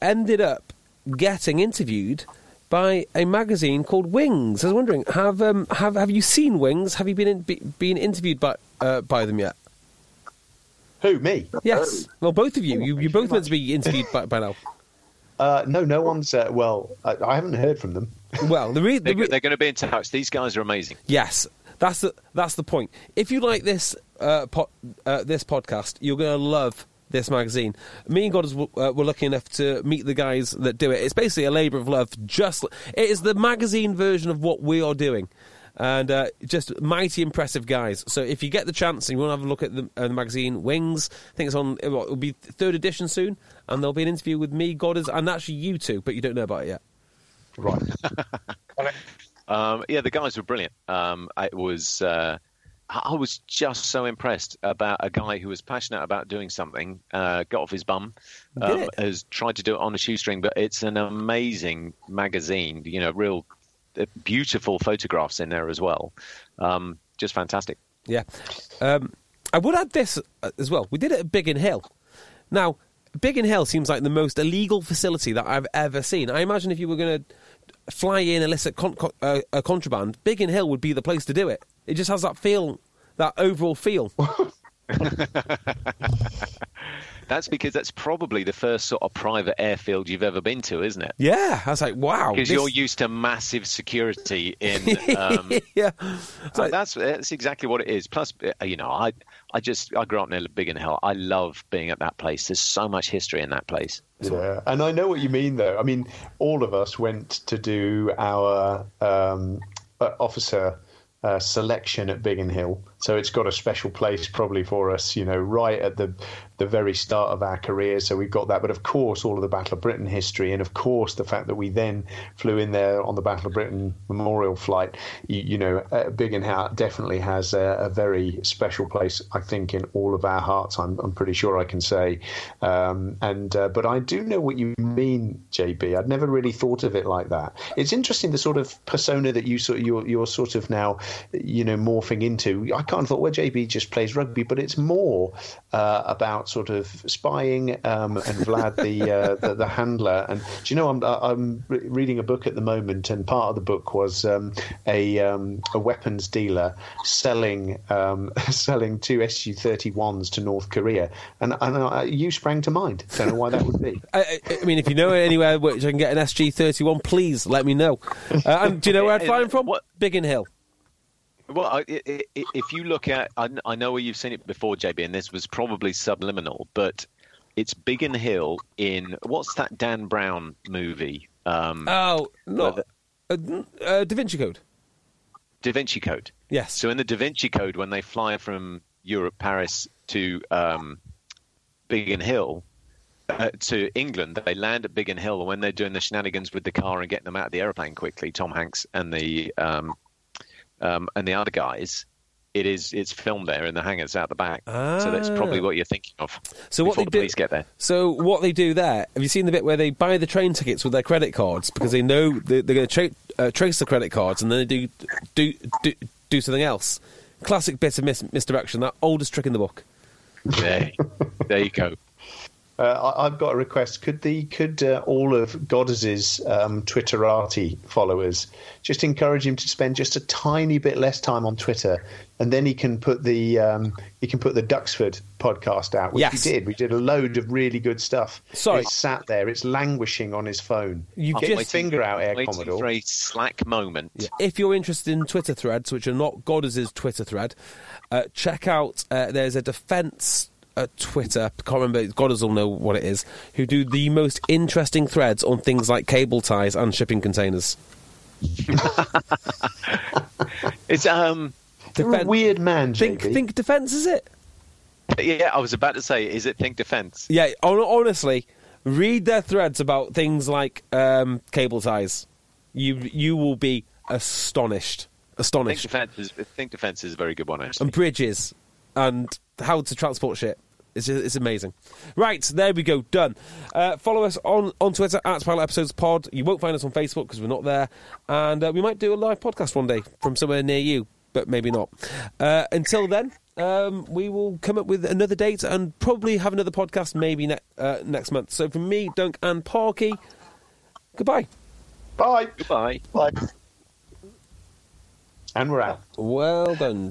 Ended up getting interviewed by a magazine called Wings. I was wondering, have you seen Wings? Have you been interviewed by them yet? Who, me? Yes. Well, both of you. You're both meant to be interviewed by now. No, no one's... I haven't heard from them. Well, they're going to be in touch. These guys are amazing. Yes. That's the point. If you like this this podcast, you're going to love this magazine. Me and Goddard were lucky enough to meet the guys that do it. It's basically a labour of love. It is the magazine version of what we are doing. And just mighty impressive guys. So if you get the chance and you want to have a look at the magazine, Wings, I think it'll be third edition soon, and there'll be an interview with me, Goddard, and actually you two, but you don't know about it yet. Right. Yeah, the guys were brilliant. I was just so impressed about a guy who was passionate about doing something, got off his bum, has tried to do it on a shoestring, but it's an amazing magazine, you know, real beautiful photographs in there as well. Just fantastic. Yeah. I would add this as well. We did it at Biggin Hill. Now, Biggin Hill seems like the most illegal facility that I've ever seen. I imagine if you were going to fly in illicit contraband, Biggin Hill would be the place to do it. It just has that feel, that overall feel. That's because that's probably the first sort of private airfield you've ever been to, isn't it? Yeah. I was like, wow. Because you're used to massive security in... yeah. Like... That's exactly what it is. Plus, you know, I grew up near Biggin Hill. I love being at that place. There's so much history in that place. Yeah, and I know what you mean, though. I mean, all of us went to do our officer selection at Biggin Hill, so it's got a special place probably for us, you know, right at the very start of our career. So we've got that, but of course all of the Battle of Britain history, and of course the fact that we then flew in there on the Battle of Britain Memorial flight, you know, Biggin Hill definitely has a very special place, I think, in all of our hearts. I'm pretty sure I can say, but I do know what you mean, JB. I'd never really thought of it like that. It's interesting, the sort of persona that you're sort of now, you know, morphing into. I can't thought, well, JB just plays rugby, but it's more about sort of spying, and Vlad the handler. And do you know, I'm reading a book at the moment, and part of the book was a weapons dealer selling two Su-31s to North Korea, and you sprang to mind. Don't know why that would be. I mean, if you know anywhere which I can get an SG-31, please let me know. And do you know where I'd find them from? Biggin Hill. Well, if you look at, I know where you've seen it before, JB, and this was probably subliminal, but it's Biggin Hill in, what's that Dan Brown movie? Da Vinci Code. Da Vinci Code. Yes. So in the Da Vinci Code, when they fly from Europe, Paris, to Biggin Hill, to England, they land at Biggin Hill, and when they're doing the shenanigans with the car and getting them out of the airplane quickly, Tom Hanks and the other guys, it's filmed there in the hangar. It's out the back. Ah. So that's probably what you're thinking of. So what the police get there. So what they do there, have you seen the bit where they buy the train tickets with their credit cards because they know they're going to trace the credit cards, and then they do something else? Classic bit of misdirection, that oldest trick in the book. There you go. I've got a request. Could all of Goddard's Twitterati followers just encourage him to spend just a tiny bit less time on Twitter, and then he can put the Duxford podcast out, which yes. We did a load of really good stuff. Sorry, it's sat there. It's languishing on his phone. You get your finger out, Air Commodore. For a slack moment. Yeah. If you're interested in Twitter threads, which are not Goddard's Twitter thread, check out. There's a defence. At Twitter, can't remember, Goddard's will know what it is, who do the most interesting threads on things like cable ties and shipping containers. It's you're a weird man, JB. Think Defence, is it? Yeah, I was about to say, is it Think Defence? Yeah, honestly, read their threads about things like cable ties. You will be astonished. Think Defence is a very good one, actually. And bridges, and how to transport shit. It's amazing. Right, there we go, done. Follow us on Twitter, at Pilot Episodes Pod. You won't find us on Facebook because we're not there. And we might do a live podcast one day from somewhere near you, but maybe not. Until then, we will come up with another date and probably have another podcast maybe next month. So from me, Dunk, and Parky, goodbye. Bye. Goodbye. Bye. And we're out. Well done.